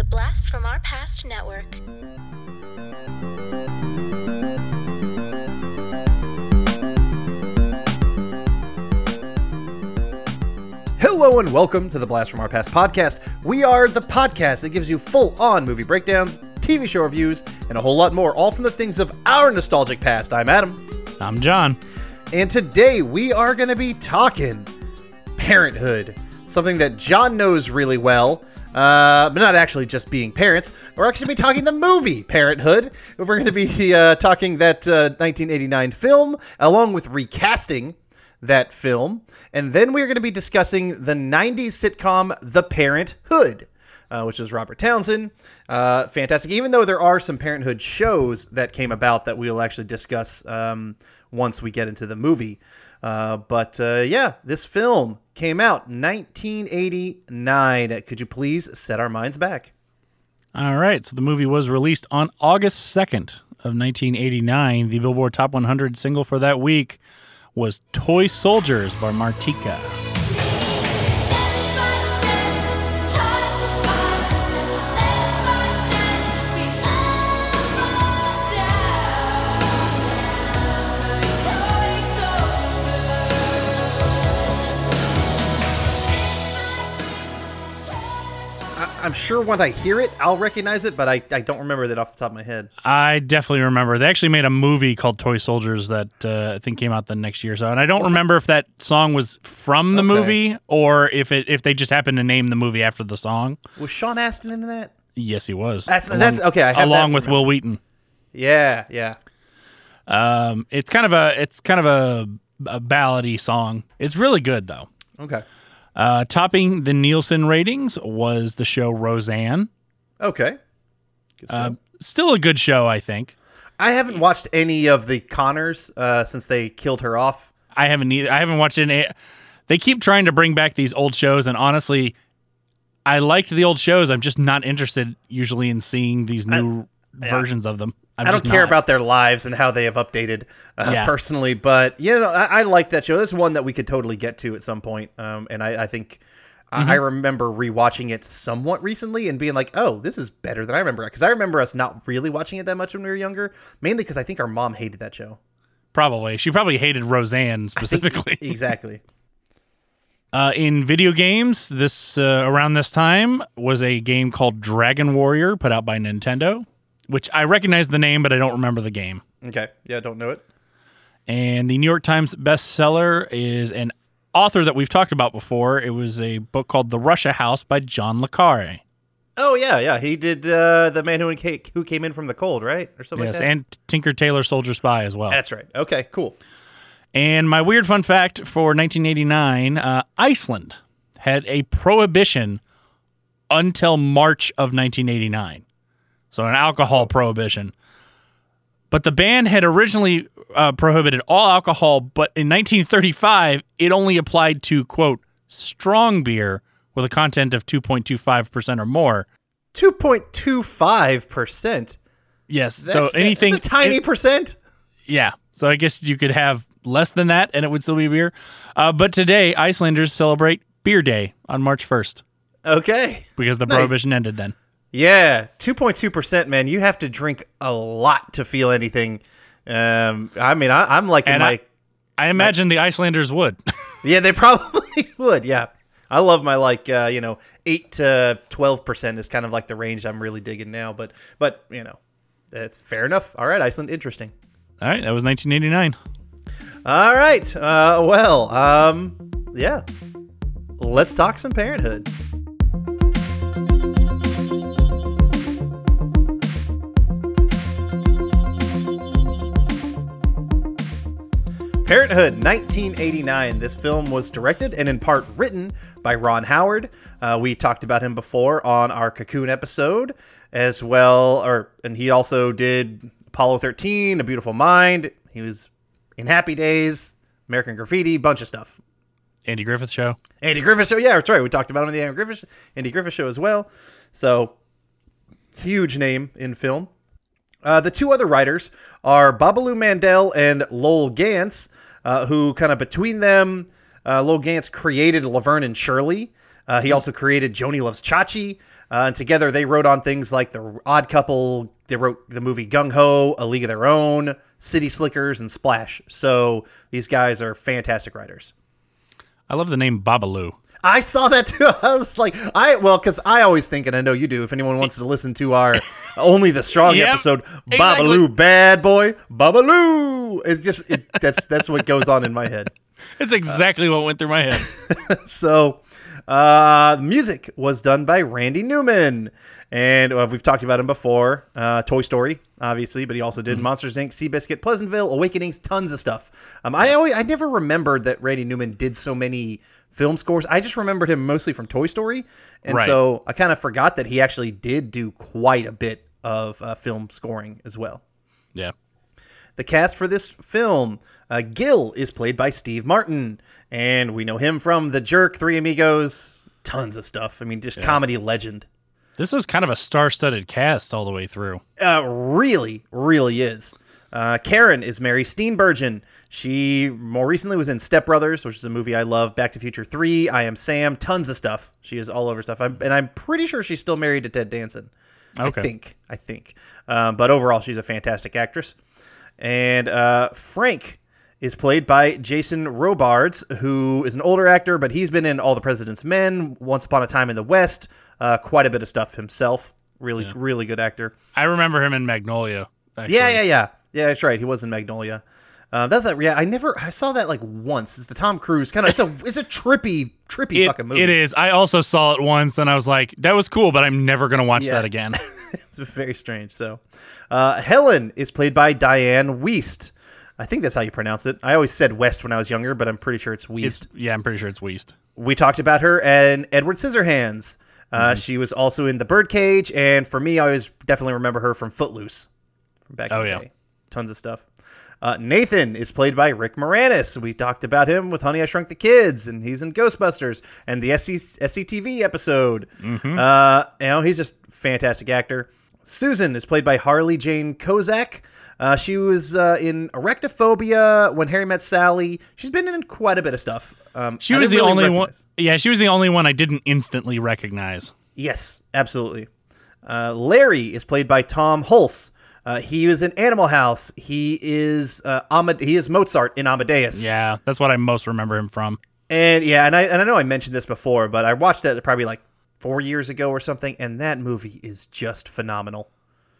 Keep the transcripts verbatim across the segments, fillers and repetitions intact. The Blast from Our Past Network. Hello and welcome to the Blast from Our Past podcast. We are the podcast that gives you full-on movie breakdowns, T V show reviews, and a whole lot more, all from the things of our nostalgic past. I'm Adam. I'm John. And today we are going to be talking Parenthood, something that John knows really well. Uh, but not actually just being parents. We're actually going to be talking the movie Parenthood. We're going to be uh, talking that uh, nineteen eighty-nine film, along with recasting that film. And then we're going to be discussing the nineties sitcom The Parenthood, uh, which is Robert Townsend. Uh, fantastic. Even though there are some Parenthood shows that came about that we'll actually discuss um, once we get into the movie. Uh, but uh, yeah, this film came out nineteen eighty-nine. Could you please set our minds back? All right. So the movie was released on August second of nineteen eighty-nine. The Billboard Top one hundred single for that week was Toy Soldiers by Martika. I'm sure when I hear it, I'll recognize it, but I, I don't remember that off the top of my head. I definitely remember. They actually made a movie called Toy Soldiers that uh, I think came out the next year or so, and I don't was remember it? if that song was from the okay. movie or if it if they just happened to name the movie after the song. Was Sean Astin in that? Yes, he was. That's along, that's okay. I have along that with Will Wheaton. Yeah, yeah. Um, it's kind of a it's kind of a, a ballady song. It's really good though. Okay. Uh, topping the Nielsen ratings was the show Roseanne. Okay. Good show. Uh, still a good show, I think. I haven't watched any of the Conners uh, since they killed her off. I haven't either. I haven't watched any. They keep trying to bring back these old shows, and honestly, I liked the old shows. I'm just not interested usually in seeing these new I, versions yeah. of them. I'm I don't care not. about their lives and how they have updated uh, yeah. personally, but you know, I, I like that show. That's one that we could totally get to at some point. Um, and I, I think mm-hmm. I, I remember rewatching it somewhat recently and being like, oh, this is better than I remember. Because I remember us not really watching it that much when we were younger, mainly because I think our mom hated that show. Probably. She probably hated Roseanne specifically. Think, exactly. Uh, in video games, this uh, around this time was a game called Dragon Warrior put out by Nintendo, which I recognize the name, but I don't remember the game. Okay. Yeah, I don't know it. And the New York Times bestseller is an author that we've talked about before. It was a book called The Russia House by John Le Carre. Oh, yeah, yeah. He did uh, The Man Who Who Came In From the Cold, right? Or something yes, like that. Yes, and Tinker Tailor Soldier Spy as well. That's right. Okay, cool. And my weird fun fact for nineteen eighty-nine, uh, Iceland had a prohibition until March of nineteen eighty-nine. So an alcohol prohibition. But the ban had originally uh, prohibited all alcohol, but in nineteen thirty-five, it only applied to, quote, strong beer with a content of two point two five percent or more. two point two five percent? Yes. That's, so anything... That's a tiny it, percent? Yeah. So I guess you could have less than that, and it would still be beer. Uh, but today, Icelanders celebrate Beer Day on March first. Okay. Because the nice. prohibition ended then. Yeah, two point two percent, man. You have to drink a lot to feel anything. Um, I mean, I, I'm liking and my... I, I imagine my, the Icelanders would. Yeah, they probably would, yeah. I love my, like, uh, you know, eight to twelve percent is kind of like the range I'm really digging now. But, but you know, that's fair enough. All right, Iceland, interesting. All right, that was nineteen eighty-nine. All right, uh, well, um, yeah. Let's talk some Parenthood. Parenthood, nineteen eighty-nine. This film was directed and in part written by Ron Howard. Uh, we talked about him before on our Cocoon episode as well. Or and he also did Apollo thirteen, A Beautiful Mind. He was in Happy Days, American Graffiti, bunch of stuff. Andy Griffith Show. Andy Griffith Show. Yeah, that's right. We talked about him in the Andy Griffith, Andy Griffith Show as well. So, huge name in film. Uh, the two other writers are Babaloo Mandel and Lowell Ganz, uh, who kind of between them, uh, Lowell Ganz created Laverne and Shirley, Uh, he also created Joni Loves Chachi. Uh, and together they wrote on things like The Odd Couple. They wrote the movie Gung Ho, A League of Their Own, City Slickers, and Splash. So these guys are fantastic writers. I love the name Babaloo. I saw that too. I was like, I well, because I always think, and I know you do, if anyone wants to listen to our Only the Strong yep, episode, Babaloo, exactly. Bad boy, Babaloo. It's just, it, that's that's what goes on in my head. It's exactly uh, what went through my head. So, uh, music was done by Randy Newman. And uh, we've talked about him before. Uh, Toy Story, obviously, but he also did mm-hmm. Monsters, Incorporated, Seabiscuit, Pleasantville, Awakenings, tons of stuff. Um, I always, I never remembered that Randy Newman did so many film scores. I just remembered him mostly from Toy Story. And right. so I kind of forgot that he actually did do quite a bit of uh, film scoring as well. Yeah. The cast for this film, uh, Gil is played by Steve Martin. And we know him from The Jerk, Three Amigos, tons of stuff. I mean, just yeah. comedy legend. This was kind of a star-studded cast all the way through. Uh, really, really is. Uh, Karen is Mary Steenburgen. She more recently was in Step Brothers, which is a movie I love, Back to Future three, I Am Sam, tons of stuff. She is all over stuff. I'm, and I'm pretty sure she's still married to Ted Danson. Okay. I think. I think. Um, but overall, she's a fantastic actress. And uh, Frank is played by Jason Robards, who is an older actor, but he's been in All the President's Men, Once Upon a Time in the West, uh, quite a bit of stuff himself. Really, yeah. really good actor. I remember him in Magnolia. Actually. Yeah, yeah, yeah. Yeah, that's right. He was in Magnolia. Uh, that's not. Yeah, I never. I saw that like once. It's the Tom Cruise kind of. It's a. It's a trippy, trippy it, fucking movie. It is. I also saw it once, and I was like, "That was cool," but I'm never gonna watch yeah. that again. It's very strange. So, uh, Helen is played by Dianne Wiest. I think that's how you pronounce it. I always said West when I was younger, but I'm pretty sure it's Wiest. It's, yeah, I'm pretty sure it's Wiest. We talked about her and Edward Scissorhands. Uh, mm-hmm. She was also in The Birdcage, and for me, I always definitely remember her from Footloose, from back oh, in the yeah. day. Tons of stuff. Uh, Nathan is played by Rick Moranis. We talked about him with Honey, I Shrunk the Kids, and he's in Ghostbusters and the S C- S C T V episode. Mm-hmm. Uh, you know, he's just a fantastic actor. Susan is played by Harley Jane Kozak. Uh, she was uh, in Arachnophobia, When Harry Met Sally. She's been in quite a bit of stuff. Um, she was the really only recognize. one. Yeah, she was the only one I didn't instantly recognize. Yes, absolutely. Uh, Larry is played by Tom Hulce. Uh, he was in Animal House. He is uh, Amade- he is Mozart in Amadeus. Yeah, that's what I most remember him from. And yeah, and I and I know I mentioned this before, but I watched that probably like four years ago or something, and that movie is just phenomenal.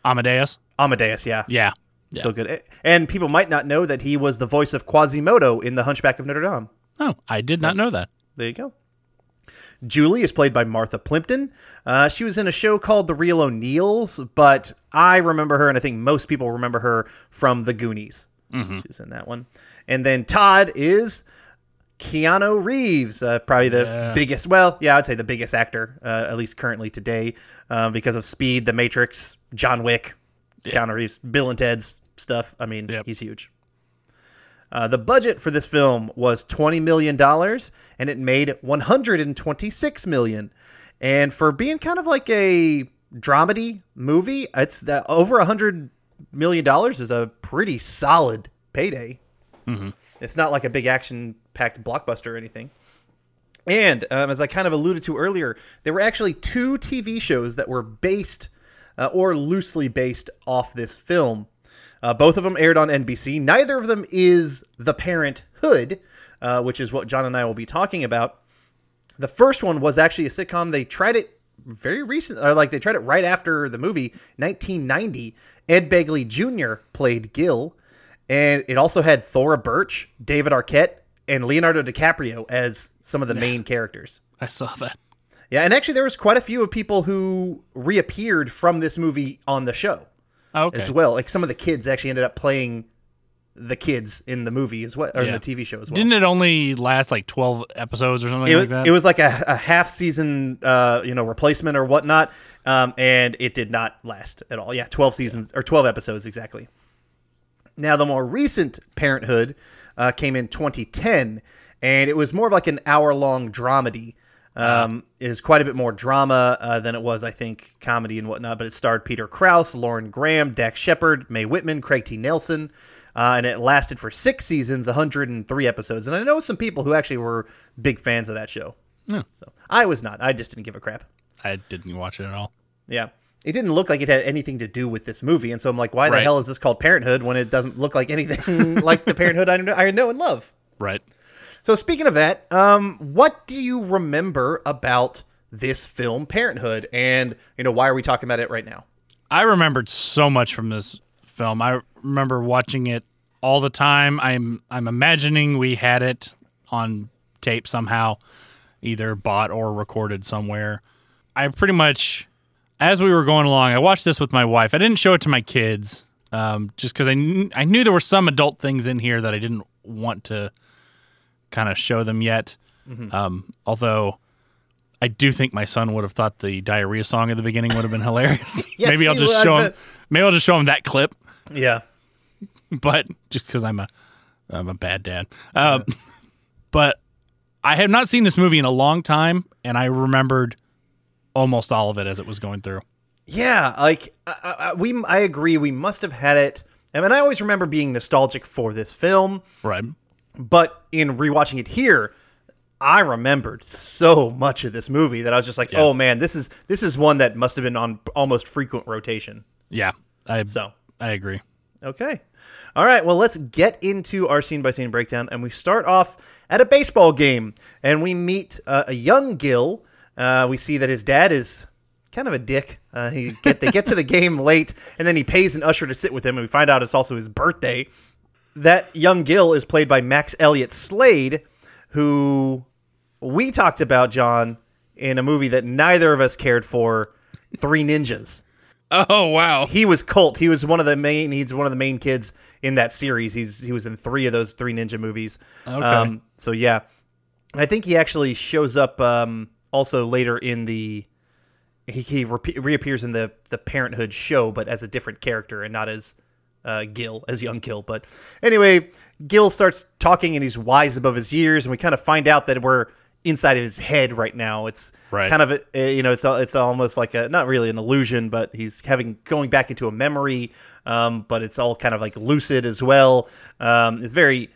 Amadeus? Amadeus, yeah. Yeah. yeah. So good. And people might not know that he was the voice of Quasimodo in The Hunchback of Notre Dame. Oh, I did so, not know that. There you go. Julie is played by Martha Plimpton. Uh, she was in a show called The Real O'Neills, but I remember her, and I think most people remember her from The Goonies. Mm-hmm. She was in that one. And then Todd is Keanu Reeves, uh, probably the yeah. biggest, well, yeah, I'd say the biggest actor, uh, at least currently today, uh, because of Speed, The Matrix, John Wick, yeah. Keanu Reeves, Bill and Ted's stuff. I mean, yep. he's huge. Uh, the budget for this film was twenty million dollars, and it made one hundred twenty-six million dollars. And for being kind of like a dramedy movie, it's the, over one hundred million dollars is a pretty solid payday. Mm-hmm. It's not like a big action-packed blockbuster or anything. And um, as I kind of alluded to earlier, there were actually two T V shows that were based uh, or loosely based off this film. Uh, both of them aired on N B C. Neither of them is The Parent 'Hood, uh, which is what John and I will be talking about. The first one was actually a sitcom. They tried it very recent, or like they tried it right after the movie, nineteen ninety. Ed Begley Junior played Gil, and it also had Thora Birch, David Arquette, and Leonardo DiCaprio as some of the yeah, main characters. I saw that. Yeah, and actually there was quite a few of people who reappeared from this movie on the show. Oh, okay. As well, like some of the kids actually ended up playing the kids in the movie as well, or yeah. in the T V show as well. Didn't it only last like twelve episodes or something it, like that? It was like a, a half season, uh, you know, replacement or whatnot, um, and it did not last at all. Yeah, twelve seasons yeah. or twelve episodes exactly. Now, the more recent Parenthood uh, came in twenty ten, and it was more of like an hour long dramedy. Um, it was quite a bit more drama uh, than it was, I think, comedy and whatnot, but it starred Peter Krause, Lauren Graham, Dax Shepard, Mae Whitman, Craig T. Nelson, uh, and it lasted for six seasons, one hundred three episodes. And I know some people who actually were big fans of that show. No. So I was not. I just didn't give a crap. I didn't watch it at all. Yeah. It didn't look like it had anything to do with this movie, and so I'm like, why right. the hell is this called Parenthood when it doesn't look like anything like the Parenthood I know, I know and love? Right. So speaking of that, um, what do you remember about this film, Parenthood, and you know why are we talking about it right now? I remembered so much from this film. I remember watching it all the time. I'm I'm imagining we had it on tape somehow, either bought or recorded somewhere. I pretty much, as we were going along, I watched this with my wife. I didn't show it to my kids, um, just because I, kn- I knew there were some adult things in here that I didn't want to kind of show them yet. Mm-hmm. Um, although, I do think my son would have thought the diarrhea song at the beginning would have been hilarious. Yes, maybe I'll just would. show him. Maybe I'll just show him that clip. Yeah, but just because I'm a, I'm a bad dad. Um, yeah. But I have not seen this movie in a long time, and I remembered almost all of it as it was going through. Yeah, like I, I, we, I agree. We must have had it. I mean, I always remember being nostalgic for this film, right? But in rewatching it here, I remembered so much of this movie that I was just like, yeah. "Oh man, this is this is one that must have been on almost frequent rotation." Yeah, I so I agree. Okay, all right. Well, let's get into our scene by scene breakdown, and we start off at a baseball game, and we meet uh, a young Gil. Uh, we see that his dad is kind of a dick. Uh, he get, they get to the game late, and then he pays an usher to sit with him, and we find out it's also his birthday. That young Gil is played by Max Elliott Slade, who we talked about, John, in a movie that neither of us cared for, Three Ninjas. Oh, wow. He was Colt. He was one of the main he's one of the main kids in that series. He's He was in three of those Three Ninja movies. Okay. Um, so, yeah. I think he actually shows up... Um, Also, later in the, he, he re- reappears in the, the Parenthood show, but as a different character and not as uh, Gil, as young Gil. But anyway, Gil starts talking and he's wise above his years, and we kind of find out that we're inside of his head right now. It's right. kind of, a, you know, it's it's almost like a, not really an illusion, but he's having going back into a memory, um, but it's all kind of like lucid as well. Um, it's very,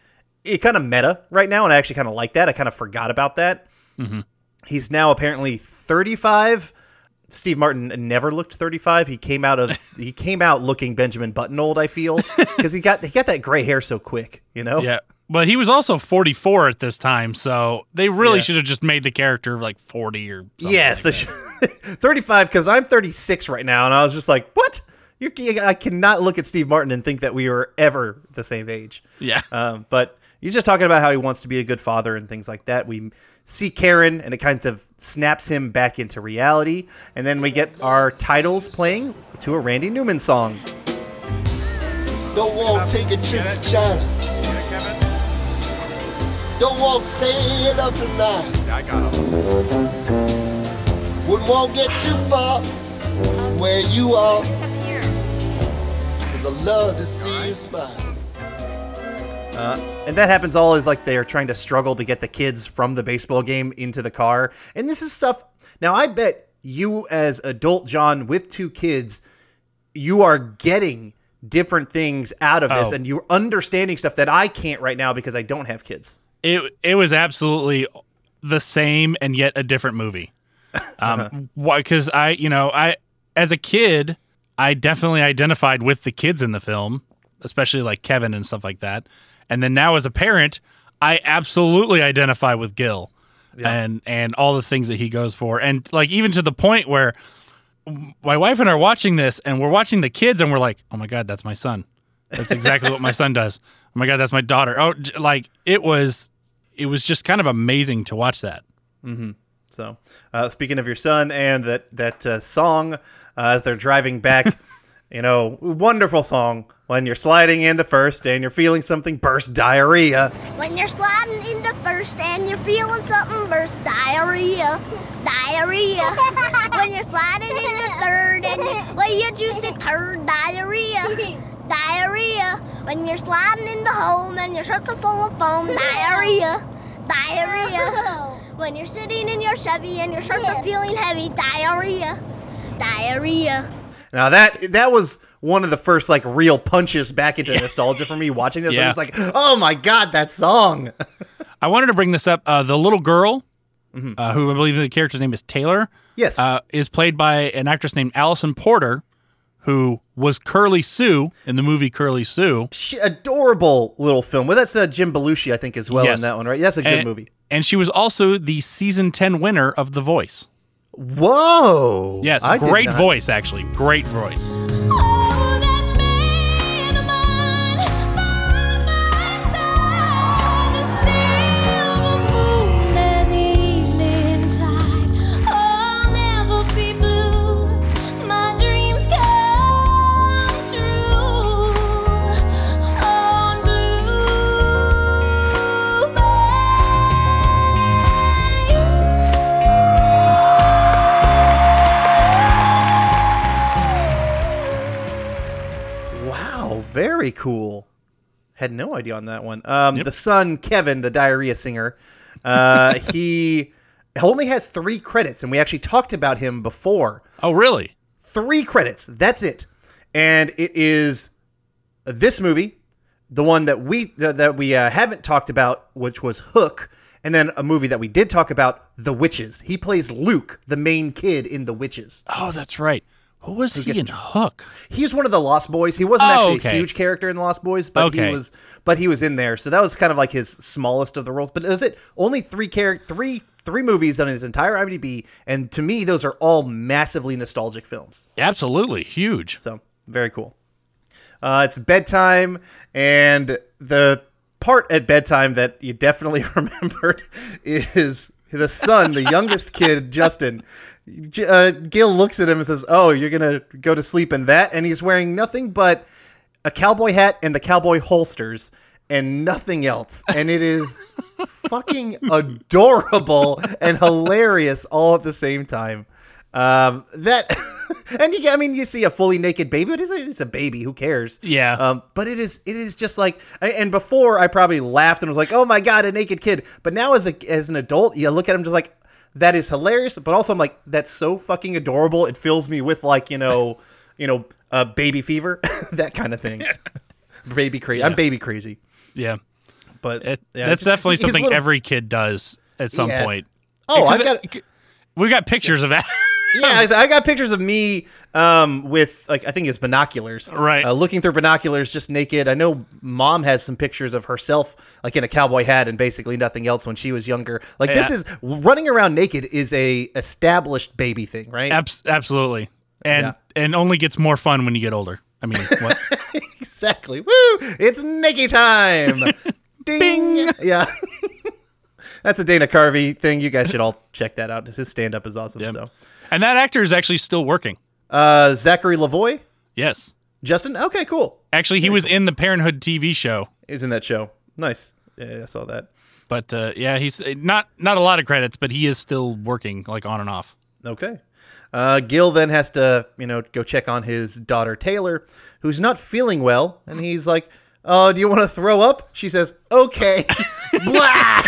it kind of meta right now, and I actually kind of like that. I kind of forgot about that. Mm-hmm. He's now apparently thirty-five. Steve Martin never looked thirty-five. He came out of he came out looking Benjamin Button old, I feel, because he got he got that gray hair so quick, you know. Yeah, but he was also forty-four at this time, so they really yeah. should have just made the character like forty or something. Yes, like they thirty-five, because I'm thirty-six right now, and I was just like, what? You, I cannot look at Steve Martin and think that we were ever the same age. Yeah, um, but. He's just talking about how he wants to be a good father and things like that. We see Karen, and it kind of snaps him back into reality. And then we get our titles playing to a Randy Newman song. Don't want to take a trip to China. Don't want to sail up the line. I got him. Wouldn't want to get too far from where you are. Because I love to see you smile. Uh, and that happens all is like they are trying to struggle to get the kids from the baseball game into the car. And this is stuff. Now, I bet you as adult John with two kids, you are getting different things out of oh. this, and you're understanding stuff that I can't right now because I don't have kids. It it was absolutely the same and yet a different movie. Um, why? Because I, you know, I as a kid, I definitely identified with the kids in the film, especially like Kevin and stuff like that. And then now as a parent, I absolutely identify with Gil yeah. and, and all the things that he goes for. And like even to the point where my wife and I are watching this and we're watching the kids and we're like, oh my God, that's my son. That's exactly what my son does. Oh my God, that's my daughter. Oh, like it was, it was just kind of amazing to watch that. Mm-hmm. So uh, speaking of your son and that, that uh, song uh, as they're driving back, you know, wonderful song. When you're sliding into first and you're feeling something burst diarrhea. When you're sliding into first and you're feeling something burst diarrhea, diarrhea. When you're sliding into third and you, well, you juicy turd diarrhea, diarrhea. When you're sliding into home and your shirts are full of foam, diarrhea, diarrhea. When you're sitting in your Chevy and your shirts are feeling heavy, diarrhea, diarrhea. Now that that was one of the first like real punches back into yeah. nostalgia for me watching this. Yeah. I was like, "Oh my God, that song!" I wanted to bring this up. Uh, the little girl mm-hmm. uh, who I believe the character's name is Taylor. Yes. Uh, is played by an actress named Allison Porter, who was Curly Sue in the movie Curly Sue. She, adorable little film. Well, that's uh, Jim Belushi, I think, as well yes. in that one, right? That's a good and, movie. And she was also the season ten winner of The Voice. Whoa. Yes, I great voice, actually. Great voice. Very cool. Had no idea on that one. Um, yep. The son, Kevin, the diarrhea singer, uh, he only has three credits, and we actually talked about him before. Oh, really? Three credits. That's it. And it is this movie, the one that we uh, that we uh, haven't talked about, which was Hook, and then a movie that we did talk about, The Witches. He plays Luke, the main kid in The Witches. Oh, that's right. Who was he, he in Hook? He's one of the Lost Boys. He wasn't oh, actually okay. a huge character in the Lost Boys, but okay. he was. But he was in there, so that was kind of like his smallest of the roles. But is it only three char- three three movies on his entire IMDb? And to me, those are all massively nostalgic films. Absolutely huge. So very cool. Uh, it's bedtime, and the part at bedtime that you definitely remembered is the son, the youngest kid, Justin. Uh, Gil looks at him and says, oh, you're going to go to sleep in that? And he's wearing nothing but a cowboy hat and the cowboy holsters and nothing else. And it is fucking adorable and hilarious all at the same time. Um, that, and you, I mean, you see a fully naked baby, but it's a, it's a baby, who cares? Yeah. Um, but it is, it is just like, and before I probably laughed and was like, oh my God, a naked kid. But now as a, as an adult, you look at him just like, that is hilarious, but also I'm like, that's so fucking adorable. It fills me with like, you know, you know, uh, baby fever, that kind of thing. Yeah. Baby crazy. Yeah. I'm baby crazy. Yeah, but it, yeah, that's definitely something little... every kid does at some yeah. point. Oh, I got we got pictures yeah. of that. Yeah, I got pictures of me um, with, like, I think it's binoculars. Right. Uh, looking through binoculars, just naked. I know Mom has some pictures of herself, like, in a cowboy hat and basically nothing else when she was younger. Like, yeah. this is, running around naked is a established baby thing, right? Ab- absolutely. And yeah. and only gets more fun when you get older. I mean, what? Exactly. Woo! It's naked time! Ding! Bing. Yeah. That's a Dana Carvey thing. You guys should all check that out. His stand-up is awesome. Yep. So, and that actor is actually still working. Uh, Zachary Lavoie? Yes. Justin? Okay, cool. Actually, he Very was cool. in the Parenthood T V show. He was in that show. Nice. Yeah, I saw that. But, uh, yeah, he's not not a lot of credits, but he is still working, like, on and off. Okay. Uh, Gil then has to, you know, go check on his daughter, Taylor, who's not feeling well. And he's like, oh, do you want to throw up? She says, okay. Blah!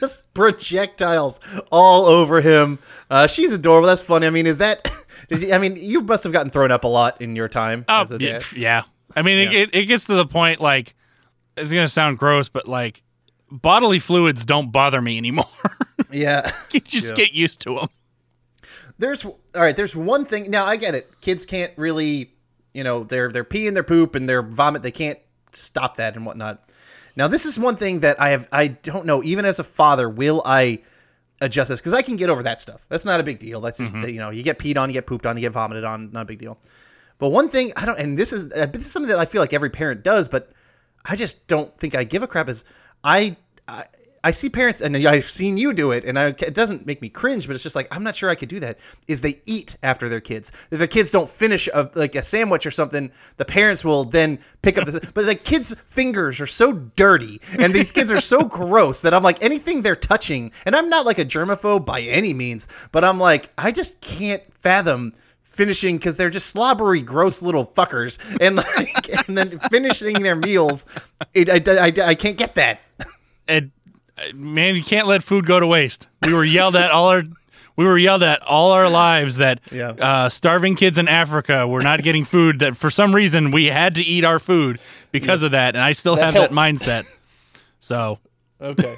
Just projectiles all over him. Uh, she's adorable. That's funny. I mean, is that... Did you, I mean, you must have gotten thrown up a lot in your time. Oh, as a dad. Yeah. I mean, yeah. It, it gets to the point, like, it's going to sound gross, but, like, bodily fluids don't bother me anymore. Yeah. You just yeah. get used to them. There's... All right, there's one thing... Now, I get it. Kids can't really... You know, they're, they're peeing their poop and their vomit. They can't stop that and whatnot. Now, this is one thing that I have, I don't know, even as a father, will I adjust this? Because I can get over that stuff. That's not a big deal. That's just, mm-hmm. you know, you get peed on, you get pooped on, you get vomited on, not a big deal. But one thing I don't, and this is, this is something that I feel like every parent does, but I just don't think I give a crap is I, I, I see parents, and I've seen you do it, and I, it doesn't make me cringe, but it's just like, I'm not sure I could do that, is they eat after their kids. If their kids don't finish a, like a sandwich or something, the parents will then pick up the... But the kids' fingers are so dirty, and these kids are so gross that I'm like, anything they're touching, and I'm not like a germaphobe by any means, but I'm like, I just can't fathom finishing, because they're just slobbery, gross little fuckers, and, like, and then finishing their meals, it, I, I, I can't get that. And... Man, you can't let food go to waste. We were yelled at all our, we were yelled at all our lives that yeah. uh, starving kids in Africa were not getting food. That for some reason we had to eat our food because yeah. of that, and I still that have helped. that mindset. So Okay.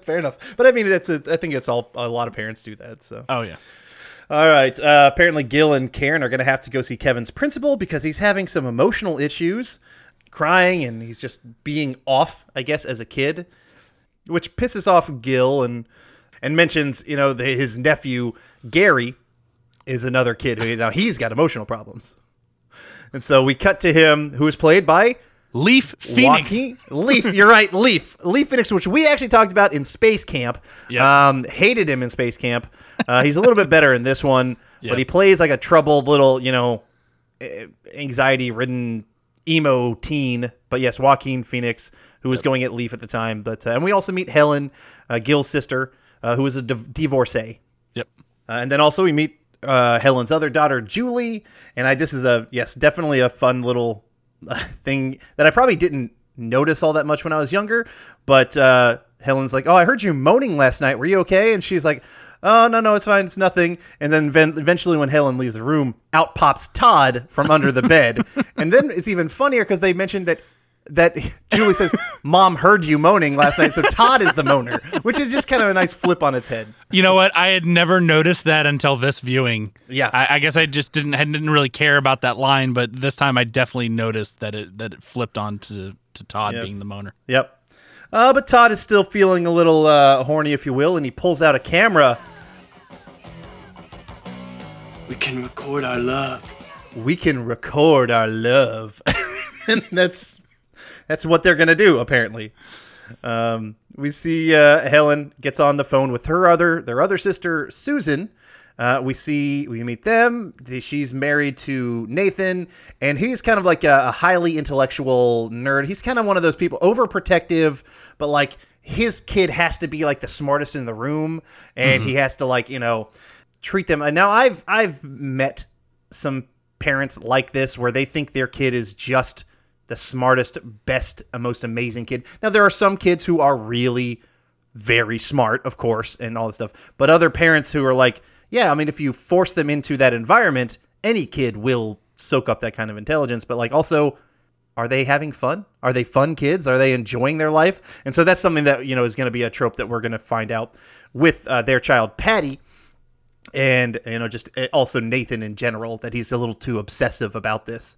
Fair enough. But I mean, it's a, I think it's all a lot of parents do that. So. Oh, yeah. All right. Uh, apparently, Gil and Karen are going to have to go see Kevin's principal because he's having some emotional issues, crying, and he's just being off, I guess, as a kid, which pisses off Gil and and mentions, you know, the, his nephew, Gary, is another kid who now he's got emotional problems. And so we cut to him, who is played by Leif Phoenix. Joaquin? Leif, you're right, Leif. Leif Phoenix, which we actually talked about in Space Camp. Yep. Um, hated him in Space Camp. Uh, he's a little bit better in this one, yep. But he plays like a troubled little, you know, anxiety-ridden emo teen. But yes, Joaquin Phoenix, who was yep. going at Leif at the time. But uh, and we also meet Helen, uh, Gil's sister, uh, who is a div- divorcee. Yep. Uh, and then also we meet uh, Helen's other daughter, Julie. And I this is a yes, definitely a fun little thing that I probably didn't notice all that much when I was younger, but uh, Helen's like, "Oh, I heard you moaning last night. Were you okay?" And she's like, "Oh, no, no, it's fine. It's nothing." And then ven- eventually when Helen leaves the room, out pops Todd from under the bed. And then it's even funnier because they mentioned that that Julie says, "Mom heard you moaning last night." So Todd is the moaner, which is just kind of a nice flip on its head. You know what? I had never noticed that until this viewing. Yeah. I, I guess I just didn't I didn't really care about that line, but this time I definitely noticed that it that it flipped on to, to Todd yes. being the moaner. Yep. Uh, but Todd is still feeling a little uh, horny, if you will, and he pulls out a camera. We can record our love. We can record our love. And that's... That's what they're going to do, apparently. Um, we see uh, Helen gets on the phone with her other their other sister, Susan. Uh, we see we meet them. She's married to Nathan, and he's kind of like a, a highly intellectual nerd. He's kind of one of those people, overprotective, but like his kid has to be like the smartest in the room, and mm-hmm. he has to like, you know, treat them. And now I've I've met some parents like this where they think their kid is just the smartest, best, most amazing kid. Now, there are some kids who are really very smart, of course, and all this stuff. But other parents who are like, yeah, I mean, if you force them into that environment, any kid will soak up that kind of intelligence. But like, also, are they having fun? Are they fun kids? Are they enjoying their life? And so that's something that, you know, is going to be a trope that we're going to find out with uh, their child, Patty. And, you know, just also Nathan in general, that he's a little too obsessive about this.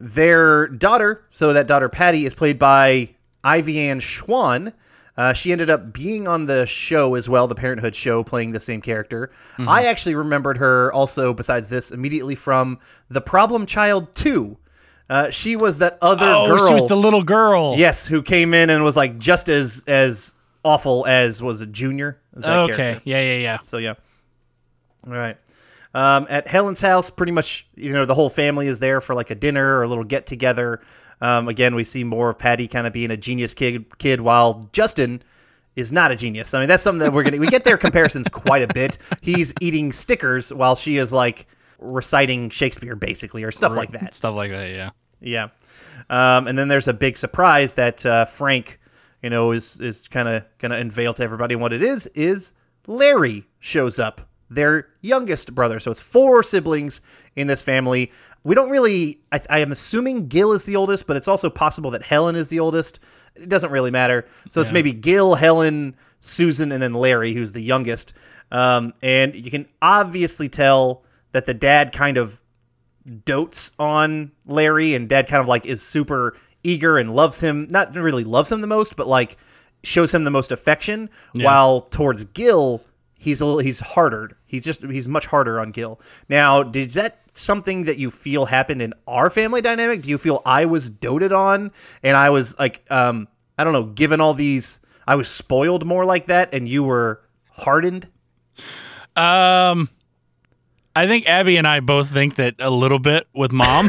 Their daughter, so that daughter Patty, is played by Ivy-Ann Schwann. Uh, she ended up being on the show as well, the Parent 'Hood show, playing the same character. Mm-hmm. I actually remembered her also, besides this, immediately from The Problem Child two. Uh, she was that other oh, girl. Oh, she was the little girl. Yes, who came in and was like just as as awful as was a junior. As that okay, character. yeah, yeah, yeah. So, yeah. All right. Um, at Helen's house, pretty much, you know, the whole family is there for like a dinner or a little get together. Um, again, we see more of Patty kind of being a genius kid, kid while Justin is not a genius. I mean, that's something that we're going to, we get their comparisons quite a bit. He's eating stickers while she is like reciting Shakespeare basically, or stuff like that. Stuff like that. Yeah. Yeah. Um, and then there's a big surprise that, uh, Frank, you know, is, is kind of going to unveil to everybody. What it is, is Larry shows up. Their youngest brother. So it's four siblings in this family. We don't really, I, I am assuming Gil is the oldest, but it's also possible that Helen is the oldest. It doesn't really matter. So yeah. It's maybe Gil, Helen, Susan, and then Larry, who's the youngest. Um, and you can obviously tell that the dad kind of dotes on Larry, and dad kind of like is super eager and loves him. Not really loves him the most, but like shows him the most affection, yeah. while towards Gil, He's a little, he's harder. He's just, he's much harder on Gil. Now, is that something that you feel happened in our family dynamic? Do you feel I was doted on and I was like, um, I don't know, given all these, I was spoiled more like that and you were hardened? Um, I think Abby and I both think that a little bit with mom.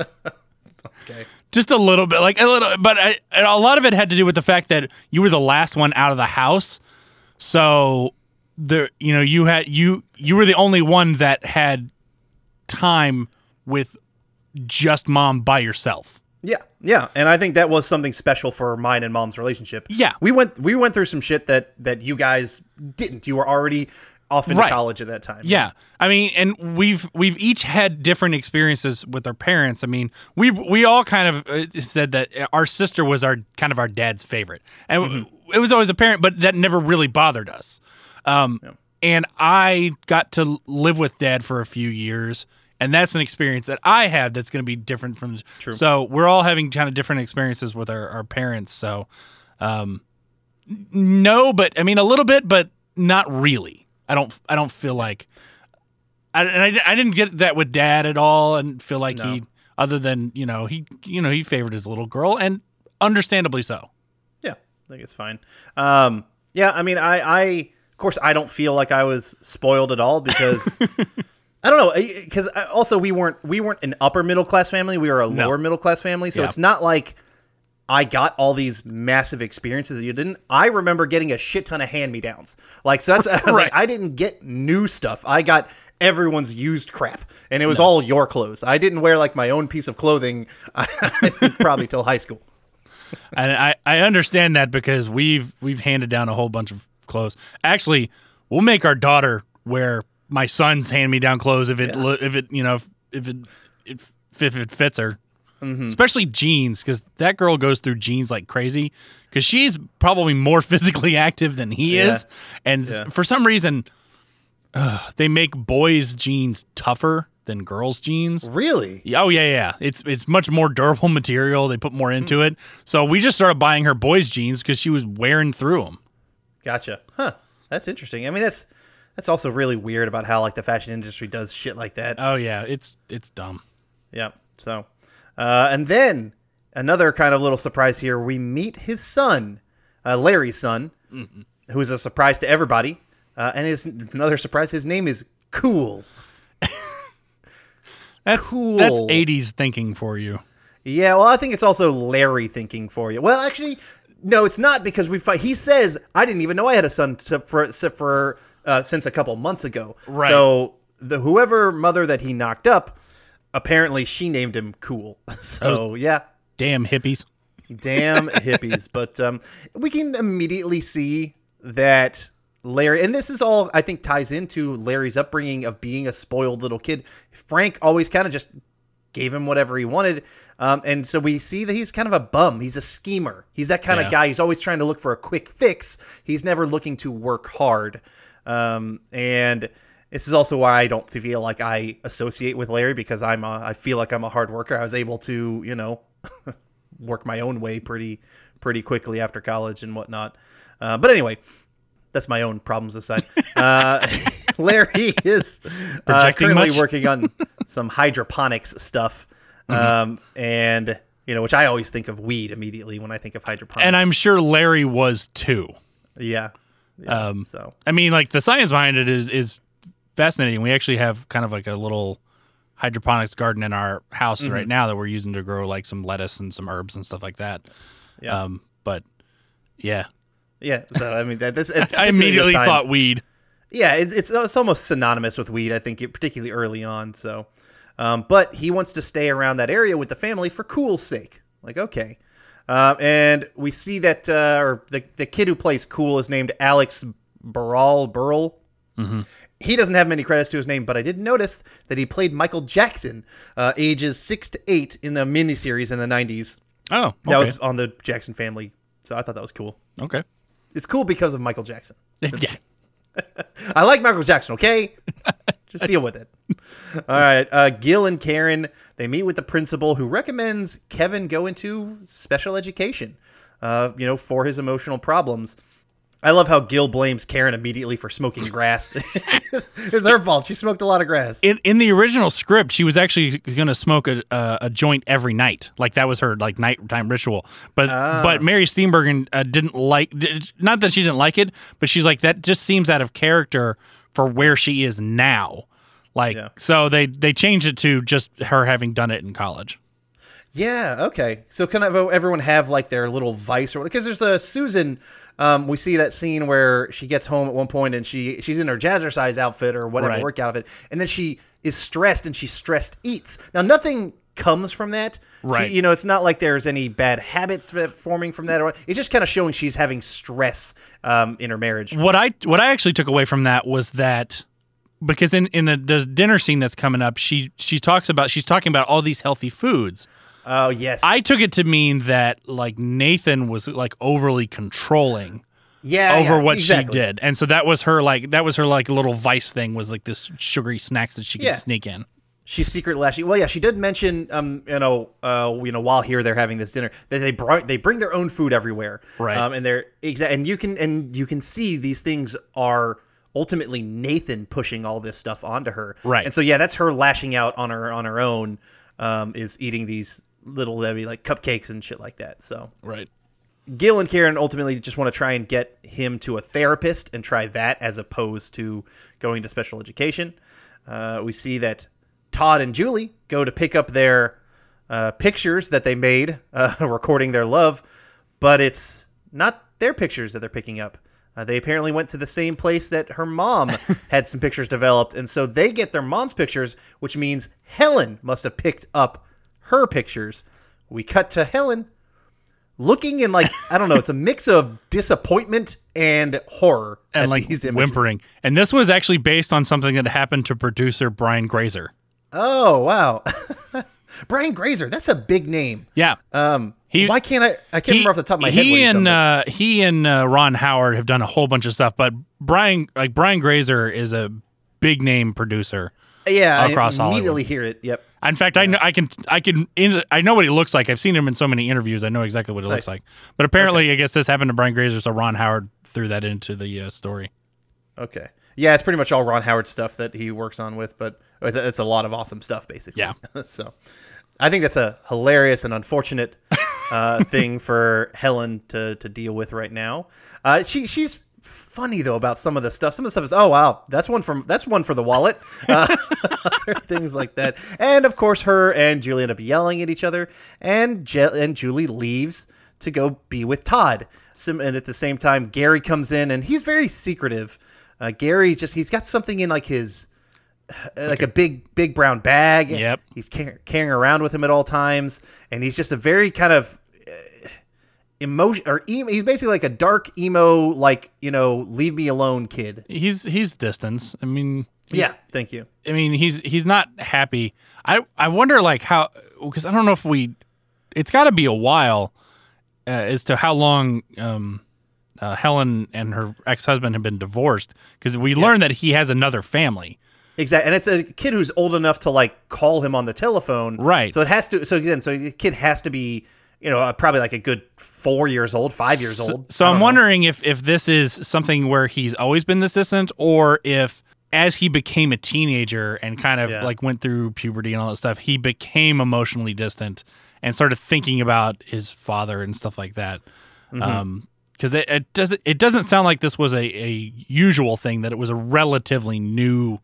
Okay. Just a little bit, like a little, but I, a lot of it had to do with the fact that you were the last one out of the house. So, there, you know, you had you you were the only one that had time with just mom by yourself. Yeah, yeah, and I think that was something special for mine and mom's relationship. Yeah, we went we went through some shit that that you guys didn't. You were already off into right. college at that time. Yeah. Right? I mean, and we've we've each had different experiences with our parents. I mean, we we all kind of said that our sister was our kind of our dad's favorite. And mm-hmm. it was always apparent, but that never really bothered us. Um, yeah. And I got to live with Dad for a few years, and that's an experience that I had that's going to be different from – True. So we're all having kind of different experiences with our, our parents. So um, no, but – I mean, a little bit, but not really. I don't I don't feel like I, – and I, I didn't get that with Dad at all and feel like no. he – other than, you know, he you know he favored his little girl, and understandably so. Yeah, I think it's fine. Um, yeah, I mean, I, I – of course, I don't feel like I was spoiled at all because I don't know, because also we weren't we weren't an upper middle class family. We were a lower no. middle class family. So yeah. it's not like I got all these massive experiences that you didn't. I remember getting a shit ton of hand me downs. Like, so that's I, was right. like, I didn't get new stuff. I got everyone's used crap, and it was no. all your clothes. I didn't wear like my own piece of clothing probably till high school. And I, I understand that because we've we've handed down a whole bunch of clothes. Actually, we'll make our daughter wear my son's hand-me-down clothes if it, yeah. if it, you know, if it, if, if it fits her. Mm-hmm. Especially jeans, because that girl goes through jeans like crazy. Because she's probably more physically active than he yeah. is, and yeah. for some reason, uh, they make boys' jeans tougher than girls' jeans. Really? Oh yeah, yeah. It's it's much more durable material. They put more into mm. it. So we just started buying her boys' jeans because she was wearing through them. Gotcha. Huh. That's interesting. I mean, that's that's also really weird about how like the fashion industry does shit like that. Oh yeah, it's it's dumb. Yeah. So, uh, and then another kind of little surprise here. We meet his son, uh, Larry's son, mm-hmm. who is a surprise to everybody. Uh, and his another surprise. His name is Cool. That's Cool. That's eighties thinking for you. Yeah. Well, I think it's also Larry thinking for you. Well, actually. No, it's not, because we fight. He says, "I didn't even know I had a son to, for, for uh, since a couple months ago." Right. So the whoever mother that he knocked up, apparently she named him Cool. So Those yeah, damn hippies, damn hippies. But um, we can immediately see that Larry, and this is all I think ties into Larry's upbringing of being a spoiled little kid. Frank always kind of just gave him whatever he wanted. Um, and so we see that he's kind of a bum. He's a schemer. He's that kind yeah. of guy. He's always trying to look for a quick fix. He's never looking to work hard. Um, and this is also why I don't feel like I associate with Larry, because I'm a, I feel like I'm a hard worker. I was able to, you know, work my own way pretty, pretty quickly after college and whatnot. Uh, but anyway, that's my own problems aside. Uh, Larry is uh, currently much? working on some hydroponics stuff. Mm-hmm. Um, and, you know, which I always think of weed immediately when I think of hydroponics. And I'm sure Larry was too. Yeah. yeah um, so, I mean, like the science behind it is, is fascinating. We actually have kind of like a little hydroponics garden in our house mm-hmm. right now that we're using to grow like some lettuce and some herbs and stuff like that. Yeah. Um, but yeah. Yeah. So, I mean, that, this, it's I immediately this thought weed. Yeah. It, it's, it's almost synonymous with weed, I think, it, particularly early on. So. Um, but he wants to stay around that area with the family for Cool's sake. Like, okay. Uh, and we see that uh, or the the kid who plays Cool is named Alex Burrell. Burrell. Mm-hmm. He doesn't have many credits to his name, but I did notice that he played Michael Jackson, uh, ages six to eight, in the miniseries in the nineties. Oh, okay. That was on the Jackson family, so I thought that was cool. Okay. It's cool because of Michael Jackson. Yeah. I like Michael Jackson, okay? Just deal with it. All right. Uh, Gil and Karen, they meet with the principal, who recommends Kevin go into special education, uh, you know, for his emotional problems. I love how Gil blames Karen immediately for smoking grass. It's her fault. She smoked a lot of grass. In, in the original script, she was actually going to smoke a, uh, a joint every night. Like, that was her, like, nighttime ritual. But ah. but Mary Steenburgen uh, didn't like – not that she didn't like it, but she's like, that just seems out of character for where she is now. Like, yeah. so they, they changed it to just her having done it in college. Yeah, okay. So can everyone have, like, their little vice or what? Because there's a Susan – Um, we see that scene where she gets home at one point and she she's in her jazzercise outfit or whatever right. workout outfit, and then she is stressed and she stressed eats. Now, nothing comes from that. Right. She, you know, it's not like there's any bad habits forming from that. Or it's just kind of showing she's having stress um, in her marriage. What I what I actually took away from that was that, because in, in the, the dinner scene that's coming up, she she talks about she's talking about all these healthy foods. Oh, yes. I took it to mean that, like, Nathan was, like, overly controlling. Yeah, over yeah, what exactly. she did. And so that was her like that was her like little vice thing, was like this sugary snacks that she could yeah. sneak in. She's secret lashing. Well, yeah, she did mention um you know uh you know while here they're having this dinner that they brought they bring their own food everywhere. Right. Um and they're exact and you can and you can see these things are ultimately Nathan pushing all this stuff onto her. Right. And so yeah, that's her lashing out on her on her own um is eating these little Debbie like cupcakes and shit like that. So right. Gil and Karen ultimately just want to try and get him to a therapist and try that as opposed to going to special education. Uh, we see that Todd and Julie go to pick up their uh, pictures that they made uh, recording their love, but it's not their pictures that they're picking up. Uh, they apparently went to the same place that her mom had some pictures developed, and so they get their mom's pictures, which means Helen must have picked up her pictures. We cut to Helen looking in like, I don't know, it's a mix of disappointment and horror. And like these whimpering. And this was actually based on something that happened to producer Brian Grazer. Oh, wow. Brian Grazer, that's a big name. Yeah. Um, he, why can't I, I can't he, remember off the top of my head. He and, uh, he and uh, Ron Howard have done a whole bunch of stuff, but Brian, like Brian Grazer is a big name producer. Yeah, across I immediately Hollywood. Hear it. Yep. In fact, yeah. I know I can I can I know what he looks like. I've seen him in so many interviews. I know exactly what he nice. looks like. But apparently, okay. I guess this happened to Brian Grazer, so Ron Howard threw that into the uh, story. Okay. Yeah, it's pretty much all Ron Howard stuff that he works on with, but it's a lot of awesome stuff, basically. Yeah. So, I think that's a hilarious and unfortunate uh, thing for Helen to to deal with right now. Uh, she she's. funny though about some of the stuff. Some of the stuff is, oh wow, that's one from that's one for the wallet. Uh, things like that. And of course, her and Julie end up yelling at each other, and Je- and Julie leaves to go be with Todd. Some, and at the same time, Gary comes in, and he's very secretive. Uh, Gary just he's got something in like his uh, like, like a, a big big brown bag. Yep, he's car- carrying around with him at all times, and he's just a very kind of. Uh, Emotion or emo, he's basically like a dark emo, like, you know, leave me alone kid. He's he's distance. I mean, yeah, thank you. I mean, he's he's not happy. I I wonder like how, because I don't know if we. It's got to be a while uh, as to how long um, uh, Helen and her ex-husband have been divorced, because we yes. learned that he has another family. Exactly, and it's a kid who's old enough to like call him on the telephone, right? So it has to. So again, so the kid has to be, you know, probably like a good four years old, five years old. So, so I'm wondering if, if this is something where he's always been this distant, or if as he became a teenager and kind of yeah. like went through puberty and all that stuff, he became emotionally distant and started thinking about his father and stuff like that. Mm-hmm. Um, 'cause it, it doesn't, it doesn't sound like this was a, a usual thing, that it was a relatively new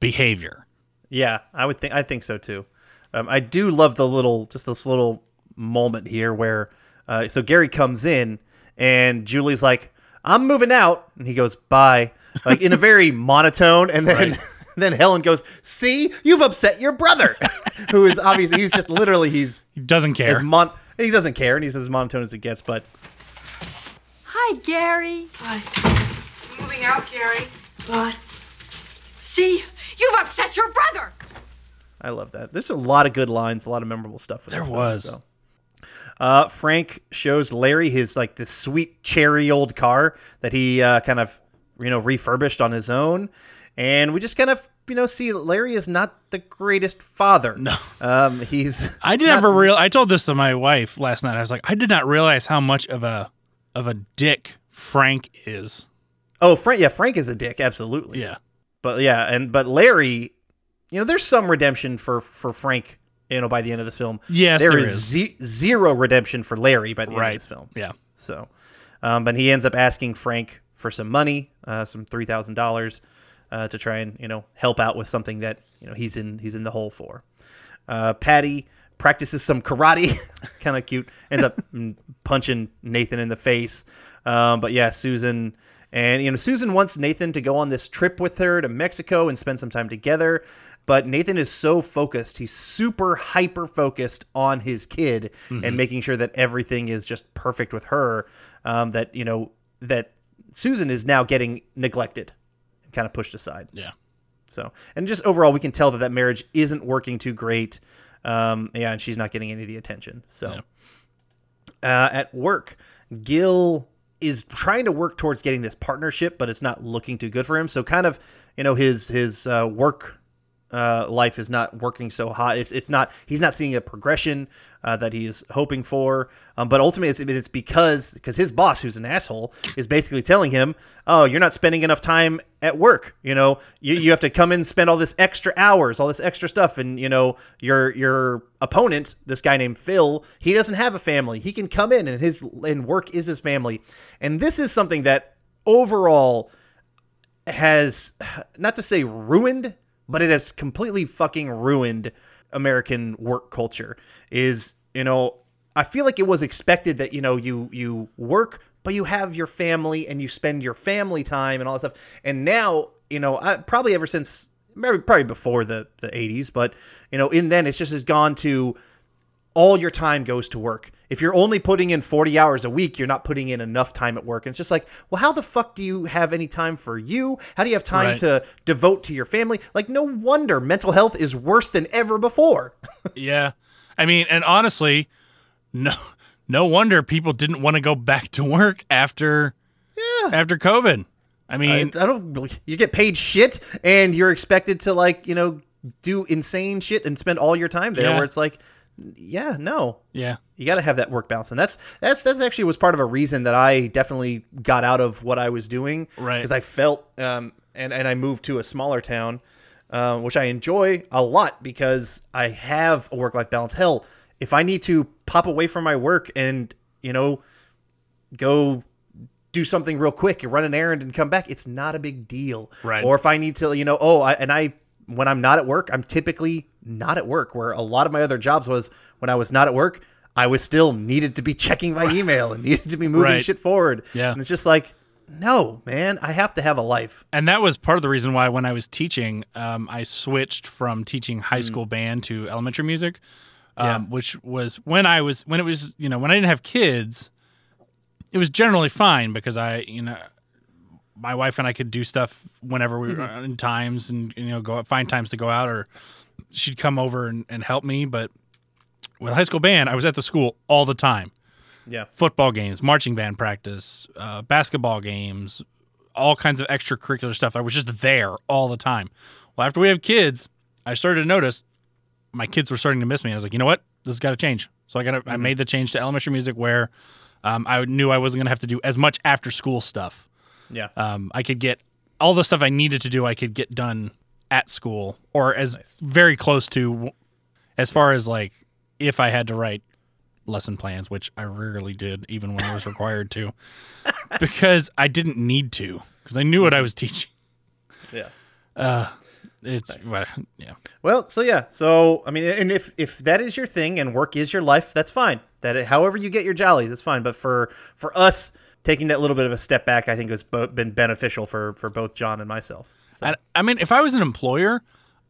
behavior. Yeah, I would think, I think so too. Um, I do love the little, just this little, moment here where uh so Gary comes in and Julie's like, I'm moving out, and he goes, bye, like in a very monotone, and then right. then Helen goes, see, you've upset your brother, who is obviously he's just literally he's he doesn't care mon- he doesn't care, and he's as monotone as it gets. But hi, Gary. Hi. I'm moving out, Gary. What? See, you've upset your brother. I love that. There's a lot of good lines, a lot of memorable stuff there was film, so. Uh, Frank shows Larry his like this sweet cherry old car that he uh, kind of, you know, refurbished on his own, and we just kind of, you know, see Larry is not the greatest father. No, um, he's. I did not- have a real. I told this to my wife last night. I was like, I did not realize how much of a of a dick Frank is. Oh, Frank, yeah, Frank is a dick, absolutely. Yeah, but yeah, and but Larry, you know, there's some redemption for for Frank. You know, by the end of this film, yes, there, there is, is. Z- zero redemption for Larry by the right. end of this film. Yeah. So, um, but he ends up asking Frank for some money, uh, some three thousand uh, dollars, to try and, you know, help out with something that, you know, he's in he's in the hole for. Uh, Patty practices some karate, kind of cute. Ends up punching Nathan in the face. Um, but yeah, Susan And, you know, Susan wants Nathan to go on this trip with her to Mexico and spend some time together. But Nathan is so focused. He's super hyper focused on his kid mm-hmm. and making sure that everything is just perfect with her. Um, that, you know, that Susan is now getting neglected and kind of pushed aside. Yeah. So, and just overall, we can tell that that marriage isn't working too great. Um, yeah. And she's not getting any of the attention. So yeah. uh, at work, Gil is trying to work towards getting this partnership, but it's not looking too good for him. So kind of, you know, his, his uh, work uh, life is not working so hot. It's it's not, he's not seeing a progression uh, that he is hoping for. Um, but ultimately it's, it's because, because his boss, who's an asshole, is basically telling him, oh, you're not spending enough time at work. You know, you, you have to come in and spend all this extra hours, all this extra stuff. And, you know, your, your opponent, this guy named Phil, he doesn't have a family. He can come in and his, and work is his family. And this is something that overall has, not to say ruined, but it has completely fucking ruined American work culture. Is, you know, I feel like it was expected that, you know, you, you work, but you have your family and you spend your family time and all that stuff. And now, you know, I, probably ever since, maybe probably before the, the eighties, but, you know, in then it's just has gone to all your time goes to work. If you're only putting in forty hours a week, you're not putting in enough time at work. And it's just like, well, how the fuck do you have any time for you? How do you have time right. to devote to your family? Like, no wonder mental health is worse than ever before. Yeah. I mean, and honestly, no no wonder people didn't want to go back to work after yeah. after COVID. I mean, I, I don't you get paid shit and you're expected to, like, you know, do insane shit and spend all your time there yeah. where it's like, yeah, no. Yeah. You got to have that work balance. And that's, that's, that's actually was part of a reason that I definitely got out of what I was doing. Right. Because I felt, um, and, and I moved to a smaller town, um, uh, which I enjoy a lot because I have a work-life balance. Hell, if I need to pop away from my work and, you know, go do something real quick and run an errand and come back, it's not a big deal. Right. Or if I need to, you know, oh, I, and I, when I'm not at work, I'm typically not at work, where a lot of my other jobs was when I was not at work, I was still needed to be checking my email and needed to be moving right. shit forward. Yeah. And it's just like, no, man, I have to have a life. And that was part of the reason why when I was teaching, um, I switched from teaching high school mm. band to elementary music, um, yeah. which was when I was, when it was, you know, when I didn't have kids, it was generally fine because I, you know, my wife and I could do stuff whenever we were mm-hmm. in times and, you know, go find times to go out, or she'd come over and, and help me. But with high school band, I was at the school all the time. Yeah. Football games, marching band practice, uh, basketball games, all kinds of extracurricular stuff. I was just there all the time. Well, after we have kids, I started to notice my kids were starting to miss me. I was like, you know what? This has got to change. So I got mm-hmm. I made the change to elementary music where um, I knew I wasn't going to have to do as much after school stuff. Yeah, um, I could get all the stuff I needed to do. I could get done at school, or as nice. very close to, as far as like if I had to write lesson plans, which I rarely did, even when I was required to, because I didn't need to, because I knew what I was teaching. Yeah, uh, it's nice. well, yeah. Well, so yeah, so I mean, and if if that is your thing and work is your life, that's fine. That it, however you get your jollies, that's fine. But for for us, taking that little bit of a step back, I think, has been beneficial for, for both John and myself. So. I, I mean, if I was an employer,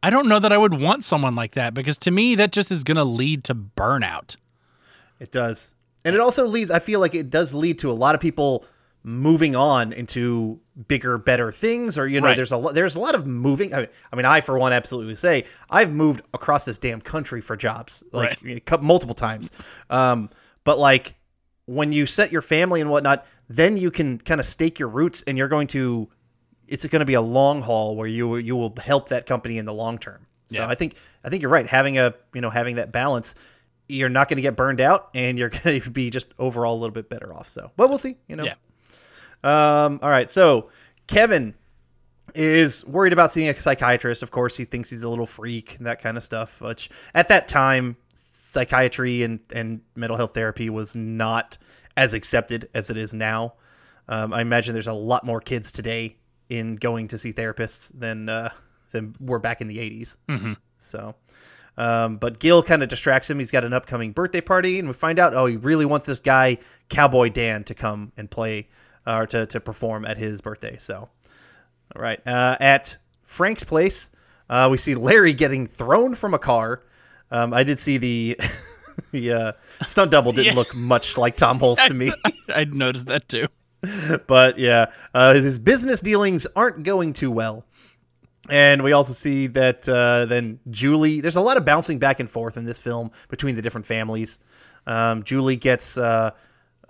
I don't know that I would want someone like that, because to me, that just is going to lead to burnout. It does. And it also leads, I feel like it does lead to a lot of people moving on into bigger, better things, or, you know, right. there's a lot, there's a lot of moving. I mean, I mean, I, for one, absolutely say I've moved across this damn country for jobs, like right. multiple times. Um, but like when you set your family and whatnot, then you can kind of stake your roots, and you're going to, it's going to be a long haul where you you will help that company in the long term. So yeah. I think I think you're right. Having a you know having that balance, you're not going to get burned out, and you're going to be just overall a little bit better off. So, but we'll see. You know. Yeah. Um. All right. So Kevin is worried about seeing a psychiatrist. Of course, he thinks he's a little freak and that kind of stuff. Which at that time, psychiatry and and mental health therapy was not as accepted as it is now. Um, I imagine there's a lot more kids today in going to see therapists than, uh, than were back in the eighties. Mm-hmm. So, um, but Gil kind of distracts him. He's got an upcoming birthday party, and we find out, oh, he really wants this guy, Cowboy Dan, to come and play or to, to perform at his birthday. So, all right. Uh, at Frank's place, uh, we see Larry getting thrown from a car. Um, I did see the the uh, stunt double didn't yeah. look much like Tom Hulce to me. I, I, I noticed that too. But yeah, uh, his business dealings aren't going too well. And we also see that uh, then Julie, there's a lot of bouncing back and forth in this film between the different families. Um, Julie gets uh,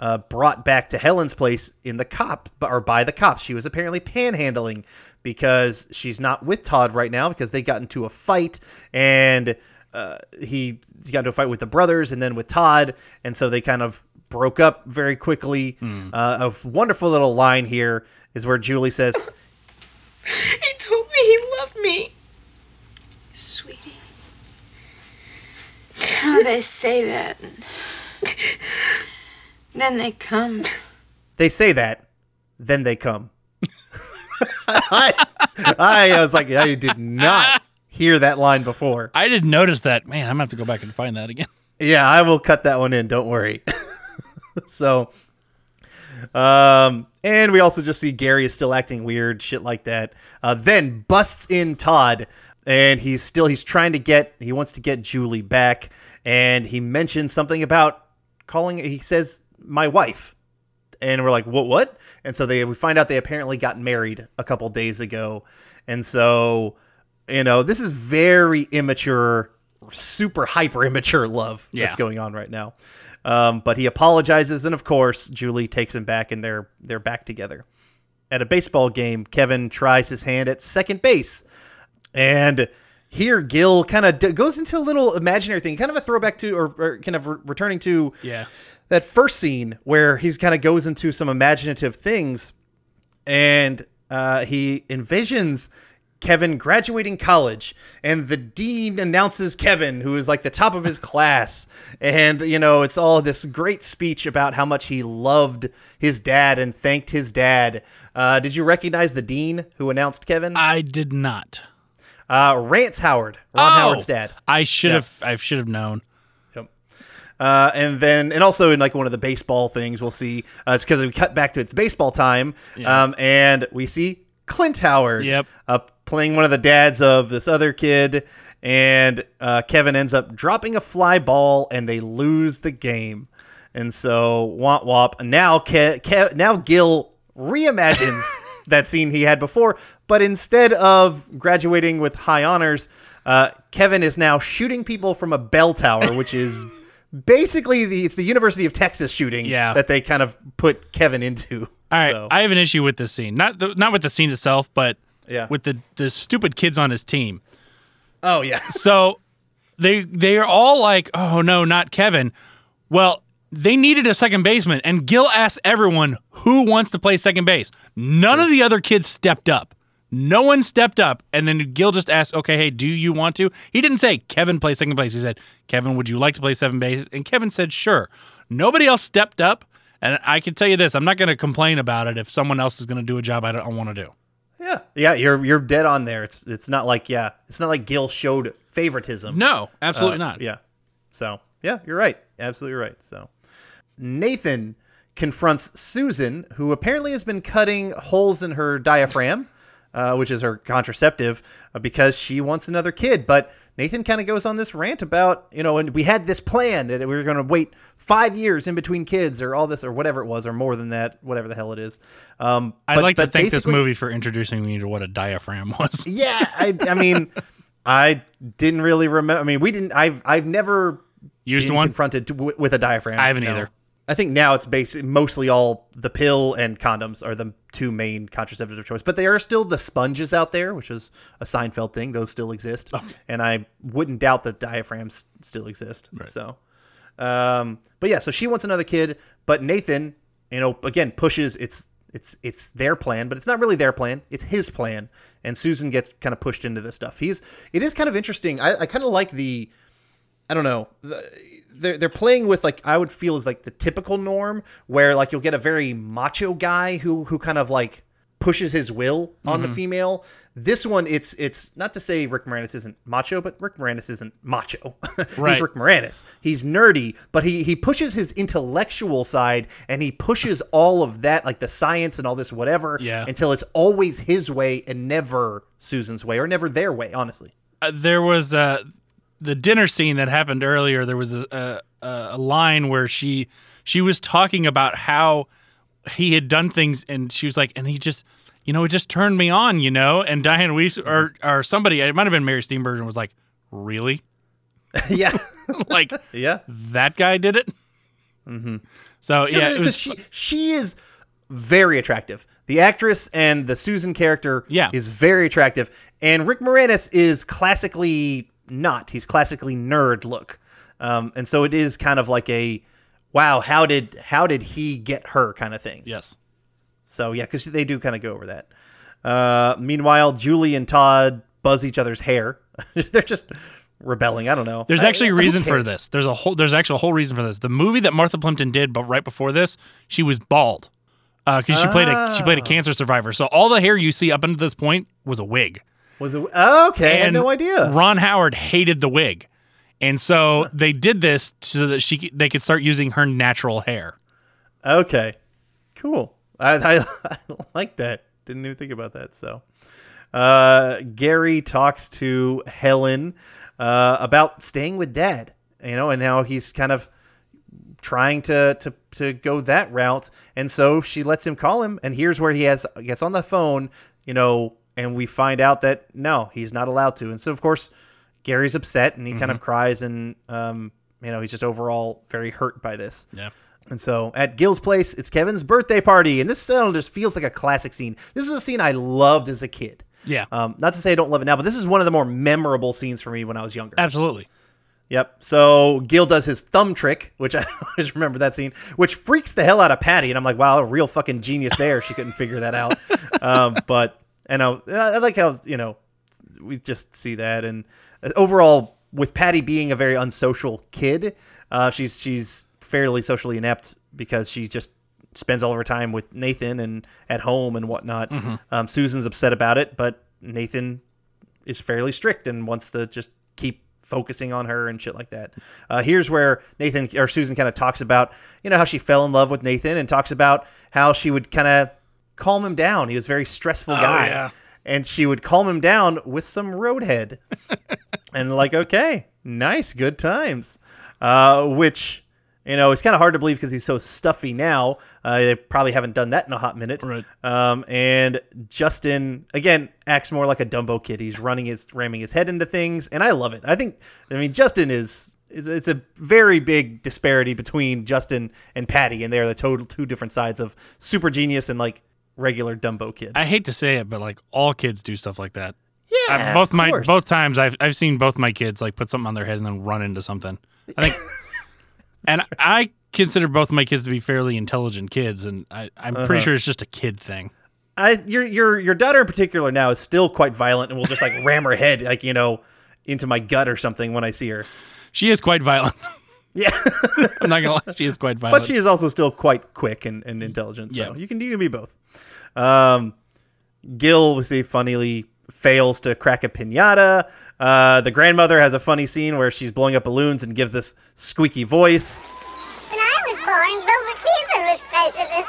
uh, brought back to Helen's place in the cop or by the cops. She was apparently panhandling because she's not with Todd right now because they got into a fight and uh, he, he got into a fight with the brothers and then with Todd. And so they kind of broke up very quickly. Mm. Uh, a wonderful little line here is where Julie says, "He told me he loved me. Sweetie. How they say that. Then they come. They say that. Then they come." I, I was like, I did not hear that line before. I didn't notice that. Man, I'm going to have to go back and find that again. Yeah, I will cut that one in. Don't worry. So... Um, and we also just see Gary is still acting weird, shit like that. Uh, then busts in Todd and he's still, he's trying to get, he wants to get Julie back. And he mentions something about calling, he says, "my wife." And we're like, what, what? And so they, we find out they apparently got married a couple days ago. And so, you know, this is very immature, super hyper immature love yeah. that's going on right now. Um, but he apologizes, and of course, Julie takes him back, and they're they're back together. At a baseball game, Kevin tries his hand at second base, and here Gil kind of d- goes into a little imaginary thing, kind of a throwback to, or, or kind of re- returning to yeah. that first scene where he's kind of goes into some imaginative things, and uh, he envisions Kevin graduating college, and the dean announces Kevin, who is like the top of his class. And, you know, it's all this great speech about how much he loved his dad and thanked his dad. Uh, did you recognize the dean who announced Kevin? I did not. Uh, Rance Howard, Ron oh, Howard's dad. I should yeah. have, I should have known. Yep. Uh, and then, and also in like one of the baseball things, we'll see, uh, it's because we cut back to it's baseball time. Yeah. Um, and we see Clint Howard yep. uh, playing one of the dads of this other kid, and uh, Kevin ends up dropping a fly ball, and they lose the game. And so, womp womp. Now, Ke- Ke- now Gil reimagines that scene he had before, but instead of graduating with high honors, uh, Kevin is now shooting people from a bell tower, which is basically the it's the University of Texas shooting yeah. that they kind of put Kevin into. All right, so. I have an issue with this scene. Not the, not with the scene itself, but yeah. with the, the stupid kids on his team. Oh, yeah. So they they are all like, oh, no, not Kevin. Well, they needed a second baseman, and Gil asked everyone who wants to play second base. None of the other kids stepped up. No one stepped up, and then Gil just asked, okay, hey, do you want to? He didn't say, Kevin, play second base. He said, Kevin, would you like to play second base? And Kevin said, sure. Nobody else stepped up. And I can tell you this, I'm not going to complain about it if someone else is going to do a job I don't want to do. Yeah. Yeah, you're you're dead on there. It's it's not like yeah, it's not like Gil showed favoritism. No, absolutely uh, not. Yeah. So, yeah, you're right. Absolutely right. So, Nathan confronts Susan, who apparently has been cutting holes in her diaphragm, uh, which is her contraceptive, uh, because she wants another kid, but Nathan kind of goes on this rant about, you know, and we had this plan that we were going to wait five years in between kids or all this or whatever it was or more than that, whatever the hell it is. Um, I'd but, like but to thank this movie for introducing me to what a diaphragm was. Yeah, I, I mean, I didn't really remember. I mean, we didn't. I've I've never used been one confronted w- with a diaphragm. I haven't no. either. I think now it's basically mostly all the pill and condoms are the two main contraceptives of choice, but there are still the sponges out there, which is a Seinfeld thing. Those still exist. Okay. And I wouldn't doubt that diaphragms still exist. Right. So, um, but yeah, so she wants another kid, but Nathan, you know, again, pushes it's, it's, it's their plan, but it's not really their plan. It's his plan. And Susan gets kind of pushed into this stuff. He's, it is kind of interesting. I, I kind of like the, I don't know. They're, they're playing with, like, I would feel is like the typical norm where, like, you'll get a very macho guy who, who kind of, like, pushes his will on mm-hmm. the female. This one, it's it's not to say Rick Moranis isn't macho, but Rick Moranis isn't macho. Right. He's Rick Moranis. He's nerdy, but he he pushes his intellectual side, and he pushes all of that, like the science and all this whatever, yeah. until it's always his way and never Susan's way or never their way, honestly. Uh, there was uh, the dinner scene that happened earlier. There was a, a, a line where she she was talking about how he had done things, and she was like, and he just... You know, it just turned me on, you know? And Dianne Wiest, or, or somebody, it might have been Mary Steenburgen, was like, really? Yeah. Like, yeah. That guy did it? Mm-hmm. So, yeah. It was, she, she is very attractive. The actress and the Susan character yeah. is very attractive. And Rick Moranis is classically not. He's classically nerd look. Um, and so it is kind of like a, wow, how did how did he get her kind of thing. Yes. So, yeah, because they do kind of go over that. Uh, meanwhile, Julie and Todd buzz each other's hair. They're just rebelling. I don't know. There's actually I, a reason for this. There's a whole. There's actually a whole reason for this. The movie that Martha Plimpton did, but right before this, she was bald because uh, she ah. played a she played a cancer survivor. So all the hair you see up until this point was a wig. Was it? Oh, okay, and I had no idea. Ron Howard hated the wig, and so huh. they did this so that she they could start using her natural hair. Okay, cool. I, I, I like that. Didn't even think about that. So, uh, Gary talks to Helen uh, about staying with Dad, you know, and how he's kind of trying to, to to go that route. And so she lets him call him. And here's where he has gets on the phone, you know, and we find out that no, he's not allowed to. And so, of course, Gary's upset and he mm-hmm. kind of cries and, um, you know, he's just overall very hurt by this. Yeah. And so at Gil's place, it's Kevin's birthday party. And this uh, just feels like a classic scene. This is a scene I loved as a kid. Yeah. Um, not to say I don't love it now, but this is one of the more memorable scenes for me when I was younger. Absolutely. Yep. So Gil does his thumb trick, which I always remember that scene, which freaks the hell out of Patty. And I'm like, wow, a real fucking genius there. She couldn't figure that out. um, but you know, I like how, you know, we just see that. And overall, with Patty being a very unsocial kid, uh, she's she's... fairly socially inept because she just spends all of her time with Nathan and at home and whatnot. Mm-hmm. Um, Susan's upset about it, but Nathan is fairly strict and wants to just keep focusing on her and shit like that. Uh, here's where Nathan or Susan kind of talks about, you know, how she fell in love with Nathan and talks about how she would kind of calm him down. He was a very stressful oh, guy yeah. and she would calm him down with some roadhead and like, okay, nice. Good times. Uh, which, you know, it's kind of hard to believe because he's so stuffy now. Uh, they probably haven't done that in a hot minute. Right. Um, and Justin, again, acts more like a Dumbo kid. He's running his, ramming his head into things, and I love it. I think, I mean, Justin is, it's a very big disparity between Justin and Patty, and they're the total two different sides of super genius and, like, regular Dumbo kid. I hate to say it, but, like, all kids do stuff like that. Yeah, I've, both of my course. Both times I've I've seen both my kids, like, put something on their head and then run into something. I think... And I consider both of my kids to be fairly intelligent kids, and I, I'm uh-huh. pretty sure it's just a kid thing. I, your your your daughter in particular now is still quite violent, and will just like ram her head, like, you know, into my gut or something when I see her. She is quite violent. Yeah, I'm not gonna lie, she is quite violent. But she is also still quite quick and, and intelligent. So yeah. you can you can be both. Um, Gil, we see, funnily fails to crack a piñata. Uh, the grandmother has a funny scene where she's blowing up balloons and gives this squeaky voice. When I was born, Bill McKeever was president.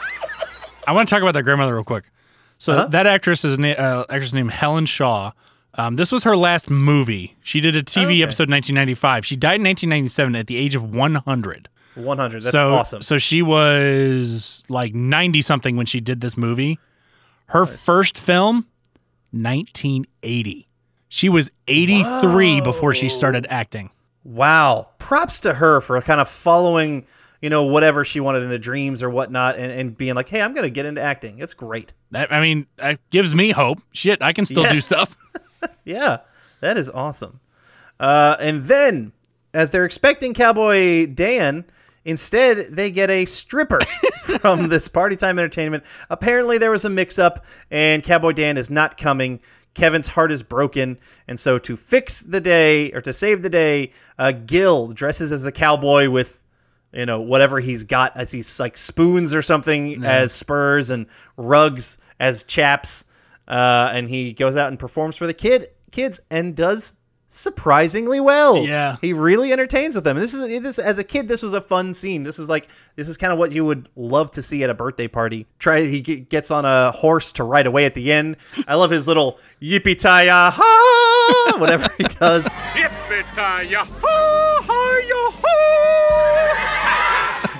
I want to talk about that grandmother real quick. So uh-huh. that actress is na- uh, actress named Helen Shaw. Um, this was her last movie. She did a T V oh, okay. episode in nineteen ninety-five. She died in nineteen ninety-seven at the age of one hundred. one hundred, that's so, awesome. So she was like ninety-something when she did this movie. Her nice. first film... nineteen eighty. She was eighty-three Whoa. before she started acting. Wow. Props to her for kind of following, you know, whatever she wanted in the dreams or whatnot and, and being like, hey, I'm going to get into acting. It's great. That, I mean, that gives me hope. Shit, I can still yeah. do stuff. Yeah, that is awesome. Uh, and then, as they're expecting Cowboy Dan, instead, they get a stripper from this Party Time Entertainment. Apparently, there was a mix-up, and Cowboy Dan is not coming. Kevin's heart is broken, and so to fix the day, or to save the day, uh, Gil dresses as a cowboy with, you know, whatever he's got, as he's like spoons or something, mm. as spurs and rugs, as chaps, uh, and he goes out and performs for the kid kids and does surprisingly well. Yeah, he really entertains with them. And this is this as a kid, this was a fun scene. This is like this is kind of what you would love to see at a birthday party. Try he gets on a horse to ride away at the end. I love his little yippee-ti-ya-ha, whatever he does.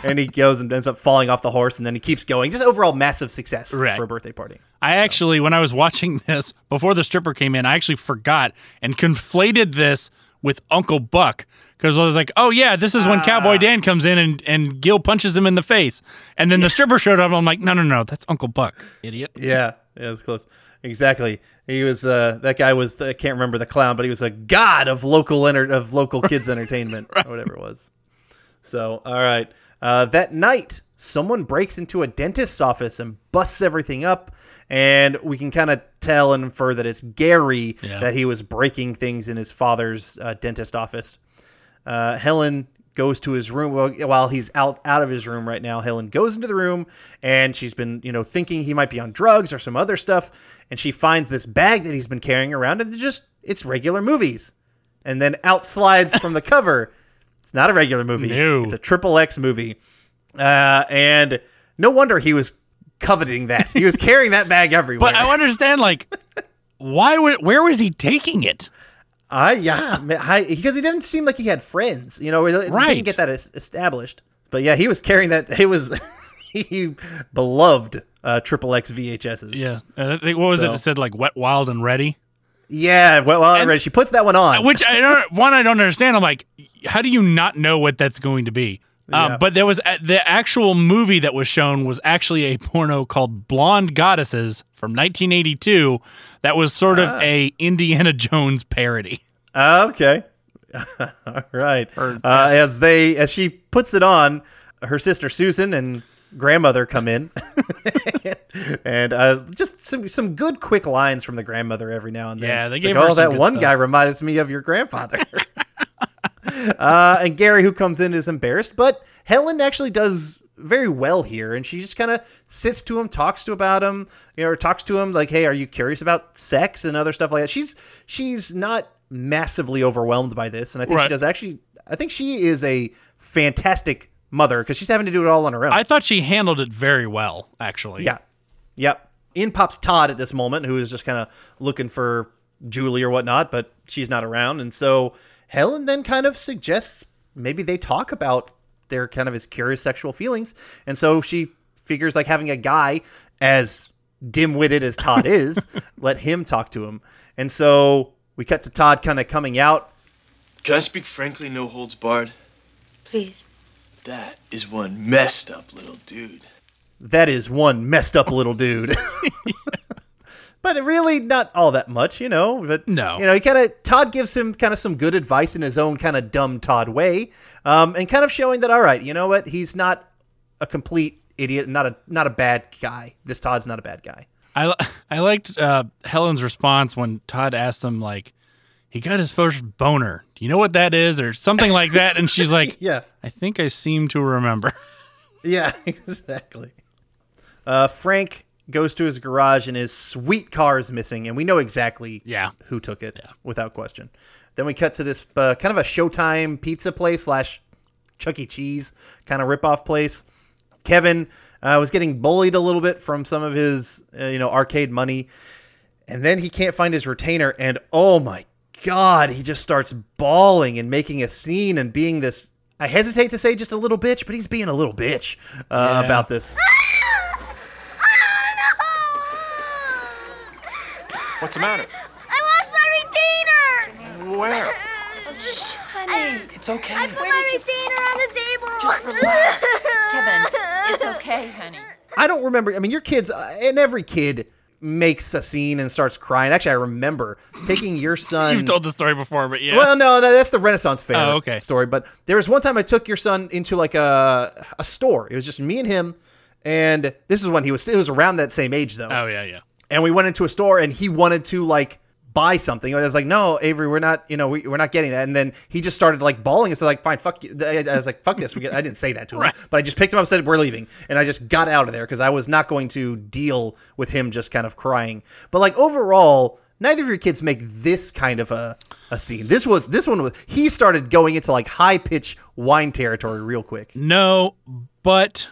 And he goes and ends up falling off the horse, and then he keeps going. Just overall massive success right. for a birthday party. I actually, when I was watching this, before the stripper came in, I actually forgot and conflated this with Uncle Buck. Because I was like, oh, yeah, this is when ah. Cowboy Dan comes in and, and Gil punches him in the face. And then the stripper showed up, and I'm like, no, no, no, that's Uncle Buck, idiot. Yeah, yeah, that's close. Exactly. He was uh, that guy was I can't remember the clown, but he was a god of local enter- of local kids entertainment right. or whatever it was. So, all right. Uh, that night, someone breaks into a dentist's office and busts everything up, and we can kind of tell and infer that it's Gary yeah. that he was breaking things in his father's uh, dentist office. Uh, Helen goes to his room well, while he's out out of his room right now. Helen goes into the room, and she's been you know thinking he might be on drugs or some other stuff, and she finds this bag that he's been carrying around, and it's just it's regular movies, and then out slides from the cover. It's not a regular movie. No. It's a triple X movie. Uh, and no wonder he was coveting that. He was carrying that bag everywhere. But I understand, like, why? Would, where was he taking it? I, yeah, I, because he didn't seem like he had friends. You know, it, right. didn't get that es- established. But, yeah, he was carrying that. He was he beloved uh, triple X V H Ss. Yeah. Uh, what was so. it? It said, like, Wet, Wild, and Ready? Yeah, Wet, Wild, and Ready. She puts that one on. Which, I don't, one, I don't understand. I'm like... How do you not know what that's going to be? Yeah. Um, but there was a, the actual movie that was shown was actually a porno called Blonde Goddesses from nineteen eighty-two that was sort of ah. a Indiana Jones parody. Uh, okay. All right. Or, uh, as they as she puts it on, her sister Susan and grandmother come in. And uh, just some some good quick lines from the grandmother every now and then. Yeah, they gave like, her oh, that one stuff. Guy reminds me of your grandfather. Uh, and Gary, who comes in, is embarrassed, but Helen actually does very well here, and she just kind of sits to him, talks to about him, you know, or talks to him like, "Hey, are you curious about sex and other stuff like that?" She's she's not massively overwhelmed by this, and I think right. she does actually. I think she is a fantastic mother because she's having to do it all on her own. I thought she handled it very well, actually. Yeah, yep. In pops Todd at this moment, who is just kind of looking for Julie or whatnot, but she's not around, and so. Helen then kind of suggests maybe they talk about their kind of his curious sexual feelings. And so she figures like having a guy as dim-witted as Todd is, let him talk to him. And so we cut to Todd kind of coming out. Can I speak frankly, no holds barred? Please. That is one messed up little dude. That is one messed up little dude. But really not all that much, you know. But no. You know, he kind of Todd gives him kind of some good advice in his own kind of dumb Todd way, um, and kind of showing that all right, you know what, he's not a complete idiot, not a not a bad guy. This Todd's not a bad guy. I I liked uh, Helen's response when Todd asked him like, he got his first boner. Do you know what that is, or something like that? And she's like, yeah, I think I seem to remember. Yeah, exactly. Uh, Frank. Goes to his garage and his sweet car is missing, and we know exactly yeah. who took it yeah. without question. Then we cut to this uh, kind of a Showtime pizza place slash Chuck E. Cheese kind of ripoff place. Kevin uh, was getting bullied a little bit from some of his uh, you know arcade money, and then he can't find his retainer, and oh my God, he just starts bawling and making a scene and being this, I hesitate to say just a little bitch, but he's being a little bitch uh, yeah. about this. What's the matter? I lost my retainer! Where? Oh, shh, honey. It's okay. I put Where my did retainer you... on the table. Just relax. Kevin, it's okay, honey. I don't remember. I mean, your kids, uh, and every kid makes a scene and starts crying. Actually, I remember taking your son. You've told the story before, but yeah. Well, no, that's the Renaissance Fair oh, okay. story. But there was one time I took your son into like a a store. It was just me and him. And this is when he was, it was around that same age, though. Oh, yeah, yeah. And we went into a store, and he wanted to, like, buy something. And I was like, no, Avery, we're not, you know, we, we're not getting that. And then he just started like bawling. And so like, fine, fuck you. I, I was like, fuck this. We get, I didn't say that to him, right. But I just picked him up and said, we're leaving. And I just got out of there because I was not going to deal with him just kind of crying. But like overall, neither of your kids make this kind of a, a scene. This was, this one was, he started going into like high pitch whine territory real quick. No, but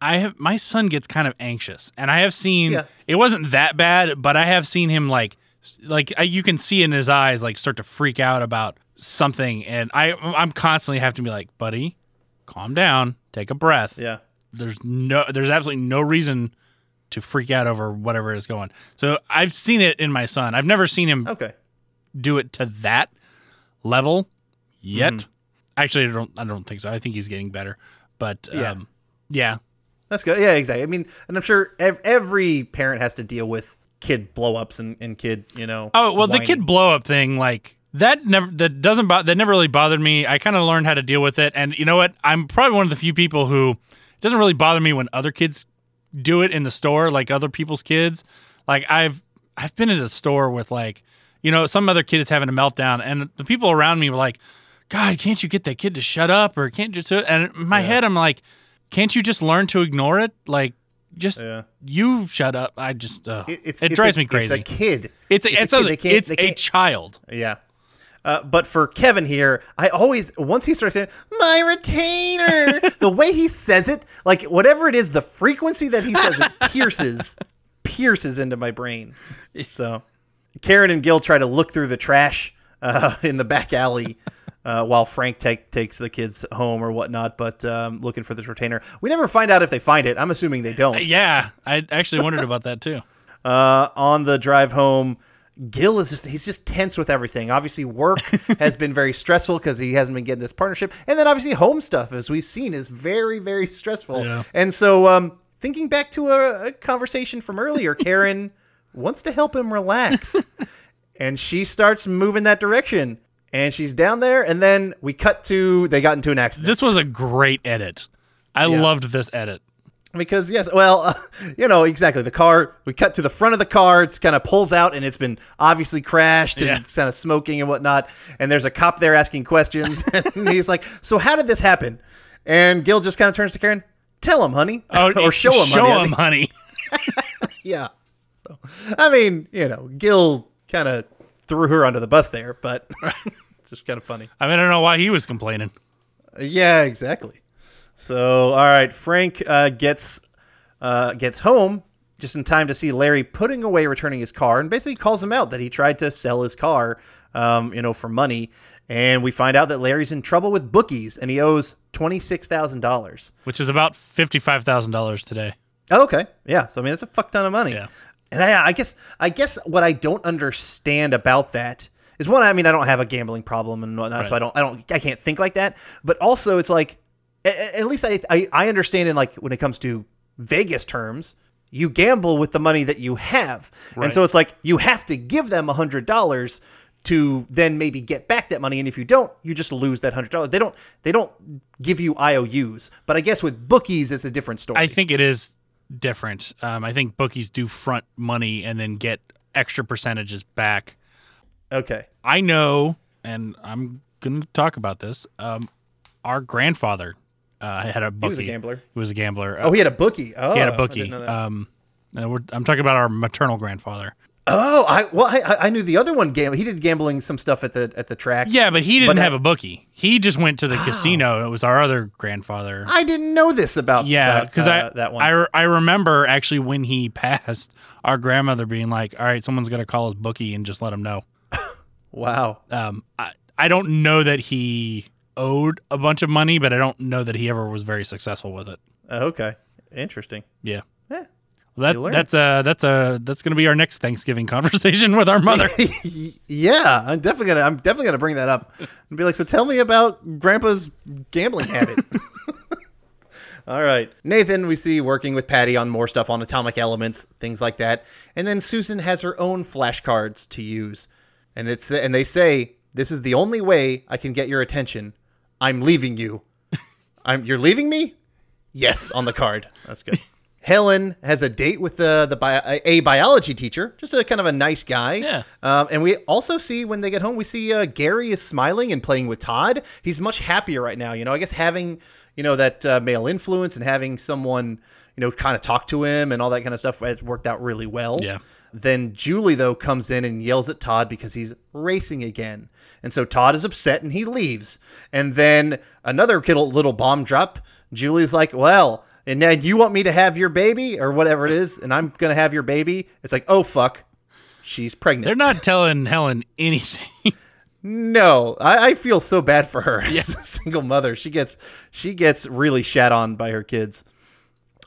I have, my son gets kind of anxious and I have seen, yeah. It wasn't that bad, but I have seen him like, like I, you can see in his eyes, like start to freak out about something. And I, I'm constantly have to be like, buddy, calm down, take a breath. Yeah. There's no, there's absolutely no reason to freak out over whatever is going. So I've seen it in my son. I've never seen him okay. do it to that level yet. Mm-hmm. Actually, I don't I don't think so. I think he's getting better. But yeah. Um, yeah. That's good. Yeah, exactly. I mean, and I'm sure ev- every parent has to deal with kid blow-ups and, and kid, you know. Oh, well, whining. The kid blow-up thing, like that never that doesn't bo- that never really bothered me. I kind of learned how to deal with it. And you know what? I'm probably one of the few people who it doesn't really bother me when other kids do it in the store, like other people's kids. Like I've, I've been in a store with like, you know, some other kid is having a meltdown and the people around me were like, God, can't you get that kid to shut up or can't you do it? And in my yeah. head, I'm like, can't you just learn to ignore it? Like just yeah. you shut up. I just, uh, it, it's, it it's drives a, me crazy. It's a kid. It's a, it's, it's a, a, kid. It's a child. Yeah. Uh, but for Kevin here, I always, once he starts saying, my retainer, the way he says it, like whatever it is, the frequency that he says it pierces, pierces into my brain. So Karen and Gil try to look through the trash uh, in the back alley uh, while Frank take, takes the kids home or whatnot, but um, looking for this retainer. We never find out if they find it. I'm assuming they don't. Yeah, I actually wondered about that too. Uh, on the drive home, Gil is just, he's just tense with everything. Obviously work has been very stressful because he hasn't been getting this partnership. And then obviously home stuff, as we've seen, is very, very stressful. Yeah. And so um, thinking back to a, a conversation from earlier, Karen wants to help him relax and she starts moving that direction and she's down there. And then we cut to, they got into an accident. This was a great edit. I yeah. loved this edit. Because, yes, well, uh, you know, exactly. The car, we cut to the front of the car. It's kind of pulls out, and it's been obviously crashed and yeah. it's kind of smoking and whatnot. And there's a cop there asking questions. And he's like, so how did this happen? And Gil just kind of turns to Karen, tell him, honey. Oh, or show him, show honey. Show him, honey. Yeah. So, I mean, you know, Gil kind of threw her under the bus there, but it's just kind of funny. I mean, I don't know why he was complaining. Yeah, exactly. So, all right, Frank uh, gets uh, gets home just in time to see Larry putting away, returning his car, and basically calls him out that he tried to sell his car, um, you know, for money. And we find out that Larry's in trouble with bookies, and he owes twenty-six thousand dollars. Which is about fifty-five thousand dollars today. Oh, okay. Yeah. So, I mean, that's a fuck ton of money. Yeah. And I, I guess I guess what I don't understand about that is, one, I mean, I don't have a gambling problem and whatnot, right. so I don't, I don't, I can't think like that. But also, it's like, at least I, I I understand in like when it comes to Vegas terms, you gamble with the money that you have. Right. And so it's like you have to give them one hundred dollars to then maybe get back that money. And if you don't, you just lose that one hundred dollars. They don't they don't give you I O Us. But I guess with bookies, it's a different story. I think it is different. Um, I think bookies do front money and then get extra percentages back. Okay. I know, and I'm going to talk about this, um, our grandfather... Uh, I had a bookie. He was a gambler. He was a gambler. Uh, oh, he had a bookie. Oh, he had a bookie. I didn't know that. Um, and we're, I'm talking about our maternal grandfather. Oh, I well, I, I knew the other one gambled. He did gambling some stuff at the at the track. Yeah, but he didn't but have I, a bookie. He just went to the oh. casino. It was our other grandfather. I didn't know this about yeah, because uh, that one. I I remember actually when he passed, our grandmother being like, "All right, someone's gonna call his bookie and just let him know." Wow. Um, I I don't know that he owed a bunch of money, but I don't know that he ever was very successful with it. Okay, interesting. Yeah, yeah. Well, that that's a that's a that's going to be our next Thanksgiving conversation with our mother. Yeah, I'm definitely gonna I'm definitely gonna bring that up and be like, so tell me about Grandpa's gambling habit. All right, Nathan, we see working with Patty on more stuff on atomic elements, things like that, and then Susan has her own flashcards to use, and it's and they say, "This is the only way I can get your attention. I'm leaving you." I'm, you're leaving me? Yes, on the card. That's good. Helen has a date with the the bio, a biology teacher, just a kind of a nice guy. Yeah. Um, and we also see when they get home, we see uh, Gary is smiling and playing with Todd. He's much happier right now. You know, I guess having, you know, that uh, male influence and having someone, you know, kind of talk to him and all that kind of stuff has worked out really well. Yeah. Then Julie, though, comes in and yells at Todd because he's racing again. And so Todd is upset and he leaves. And then another little bomb drop. Julie's like, well... and now you want me to have your baby or whatever it is, and I'm going to have your baby. It's like, oh, fuck, she's pregnant. They're not telling Helen anything. No, I, I feel so bad for her yeah. as a single mother. She gets she gets really shat on by her kids.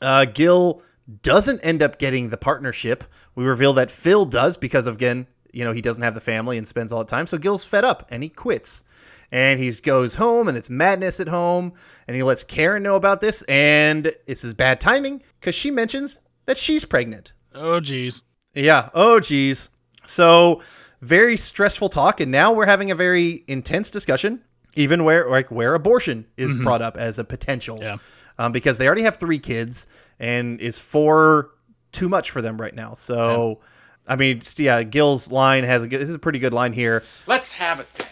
Uh, Gil doesn't end up getting the partnership. We reveal that Phil does because, again, you know, he doesn't have the family and spends all the time. So Gil's fed up and he quits. And he goes home, and it's madness at home, and he lets Karen know about this, and this is bad timing, because she mentions that she's pregnant. Oh, geez. Yeah, oh, geez. So, very stressful talk, and now we're having a very intense discussion, even where like where abortion is mm-hmm. brought up as a potential, yeah. um, because they already have three kids, and is four too much for them right now, so... Yeah. I mean, yeah, Gil's line has a good, this is a pretty good line here. Let's have it then.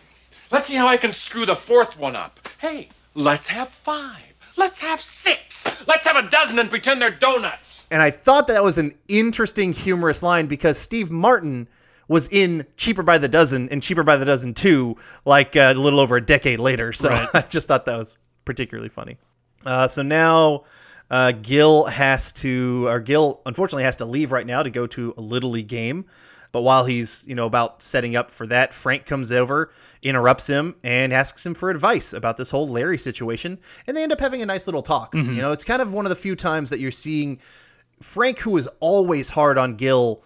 Let's see how I can screw the fourth one up. Hey, let's have five. Let's have six. Let's have a dozen and pretend they're donuts. And I thought that was an interesting, humorous line because Steve Martin was in Cheaper by the Dozen and Cheaper by the Dozen two, like uh, a little over a decade later. So right. I just thought that was particularly funny. Uh, so now... Uh, Gil has to, or Gil unfortunately has to leave right now to go to a Little League game. But while he's, you know, about setting up for that, Frank comes over, interrupts him, and asks him for advice about this whole Larry situation. And they end up having a nice little talk. Mm-hmm. You know, it's kind of one of the few times that you're seeing Frank, who is always hard on Gil,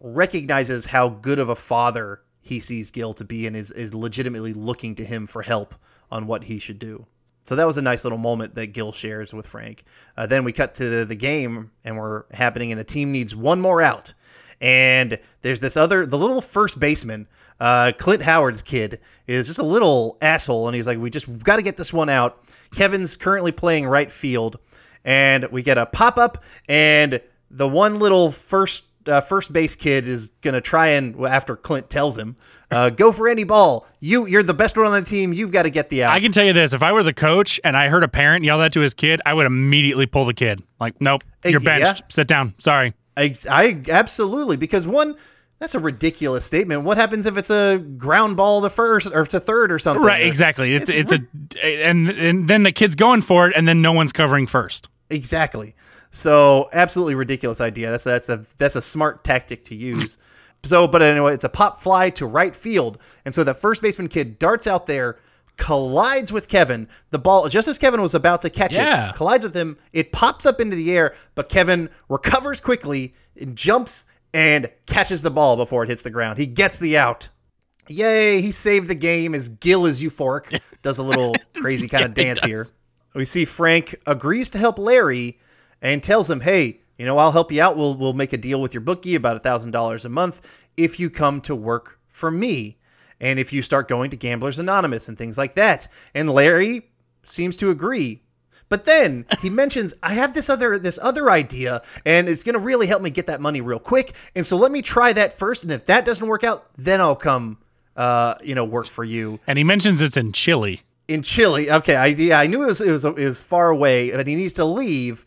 recognizes how good of a father he sees Gil to be and is, is legitimately looking to him for help on what he should do. So that was a nice little moment that Gil shares with Frank. Uh, then we cut to the, the game, and we're happening, and the team needs one more out. And there's this other, the little first baseman, uh, Clint Howard's kid, is just a little asshole, and he's like, we just got to get this one out. Kevin's currently playing right field, and we get a pop-up, and the one little first Uh, first base kid is going to try and, after Clint tells him, uh, go for any ball. You, you're the best one on the team. You've got to get the out. I can tell you this. If I were the coach and I heard a parent yell that to his kid, I would immediately pull the kid. Like, nope, you're benched. Yeah. Sit down. Sorry. I, I absolutely. Because one, that's a ridiculous statement. What happens if it's a ground ball to first or to third or something? Right. Exactly. It's, it's, it's a, and, and then the kid's going for it and then no one's covering first. Exactly. So absolutely ridiculous idea. That's that's a that's a smart tactic to use. So, but anyway, it's a pop fly to right field, and so the first baseman kid darts out there, collides with Kevin. The ball, just as Kevin was about to catch yeah. it, collides with him. It pops up into the air, but Kevin recovers quickly, jumps, and catches the ball before it hits the ground. He gets the out. Yay! He saved the game. As Gil is euphoric, does a little crazy kind yeah, of dance he here. We see Frank agrees to help Larry. And tells him, hey, you know, I'll help you out. We'll we'll make a deal with your bookie about one thousand dollars a month if you come to work for me. And if you start going to Gamblers Anonymous and things like that. And Larry seems to agree. But then he mentions, I have this other this other idea, and it's going to really help me get that money real quick. And so let me try that first. And if that doesn't work out, then I'll come, uh, you know, work for you. And he mentions it's in Chile. In Chile. Okay, I, yeah, I knew it was, it was, it was far away, but he needs to leave.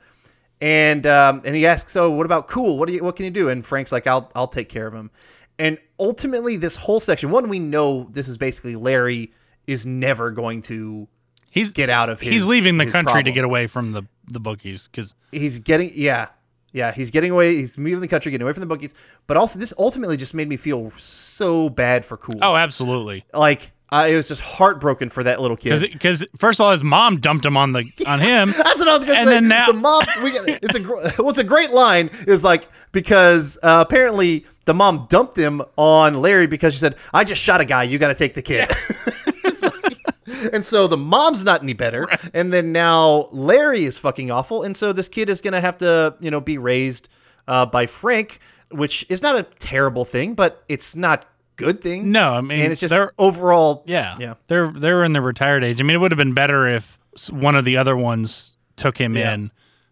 And um, and he asks, so what about cool? What do you what can you do? And Frank's like, I'll I'll take care of him. And ultimately, this whole section one, we know this is basically Larry is never going to he's, get out of his. He's leaving the country problem. to get away from the the bookies because he's getting yeah yeah he's getting away. He's leaving the country, getting away from the bookies. But also, this ultimately just made me feel so bad for Cool. Oh, absolutely. Like. Uh, it was just heartbroken for that little kid. Because first of all, his mom dumped him on the on him. That's what I was going to say. And then now, the mom. We got, it's a well, it's a great line. Is like because uh, apparently the mom dumped him on Larry because she said, "I just shot a guy. You got to take the kid." Yeah. It's like, and so the mom's not any better. Right. And then now Larry is fucking awful. And so this kid is going to have to you know be raised uh, by Frank, which is not a terrible thing, but it's not. Good thing. No, I mean, and it's just they're overall. Yeah. Yeah. They're, they're in the retired age. I mean, it would have been better if one of the other ones took him yeah. in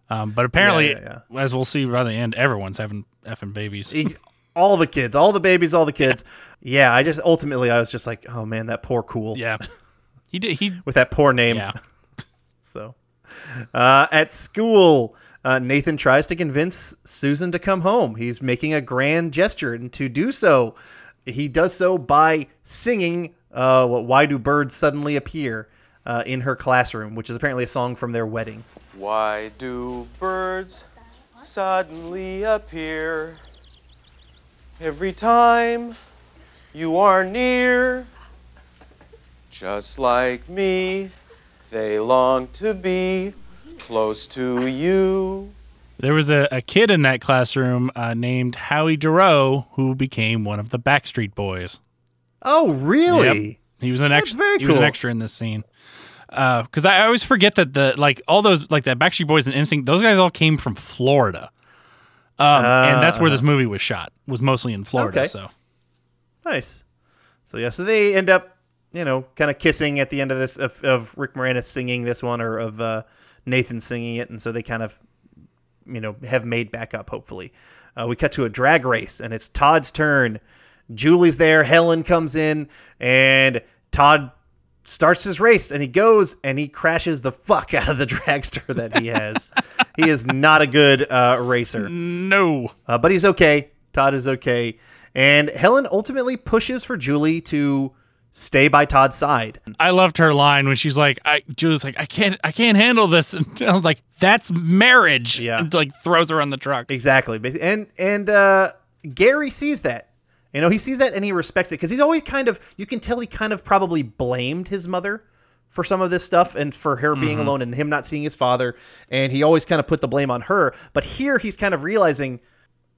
Um, but apparently, yeah, yeah, yeah. as we'll see by the end, everyone's having effing babies. All the kids, all the babies, all the kids. Yeah, yeah I just ultimately I was just like, oh man, that poor Cool. Yeah, he did. He with that poor name. Yeah. So, uh, at school. Uh, Nathan tries to convince Susan to come home. He's making a grand gesture, and to do so, he does so by singing uh, Why Do Birds Suddenly Appear uh, in her classroom, which is apparently a song from their wedding. Why do birds suddenly appear every time you are near? Just like me, they long to be close to you. There was a, a kid in that classroom uh, named Howie Durow who became one of the Backstreet Boys. Oh, really? Yep. He was an extra. He cool. was an extra in this scene. Because uh, I always forget that the like all those like that Backstreet Boys and N Sync, those guys all came from Florida, um, uh, and that's where this movie was shot. Was mostly in Florida. Okay. So nice. So yeah, so they end up you know kind of kissing at the end of this of, of Rick Moranis singing this one or of. Uh, Nathan singing it, and so they kind of, you know, have made back up, hopefully. Uh, we cut to a drag race, and it's Todd's turn. Julie's there, Helen comes in, and Todd starts his race, and he goes, and he crashes the fuck out of the dragster that he has. He is not a good uh, racer. No. Uh, but he's okay. Todd is okay. And Helen ultimately pushes for Julie to stay by Todd's side. I loved her line when she's like, I, Julie's like, I can't, I can't handle this. And I was like, that's marriage. Yeah. And like throws her on the truck. Exactly. And, and, uh, Gary sees that, you know, he sees that and he respects it. Cause he's always kind of, you can tell he kind of probably blamed his mother for some of this stuff and for her being mm-hmm. alone and him not seeing his father. And he always kind of put the blame on her, but here he's kind of realizing,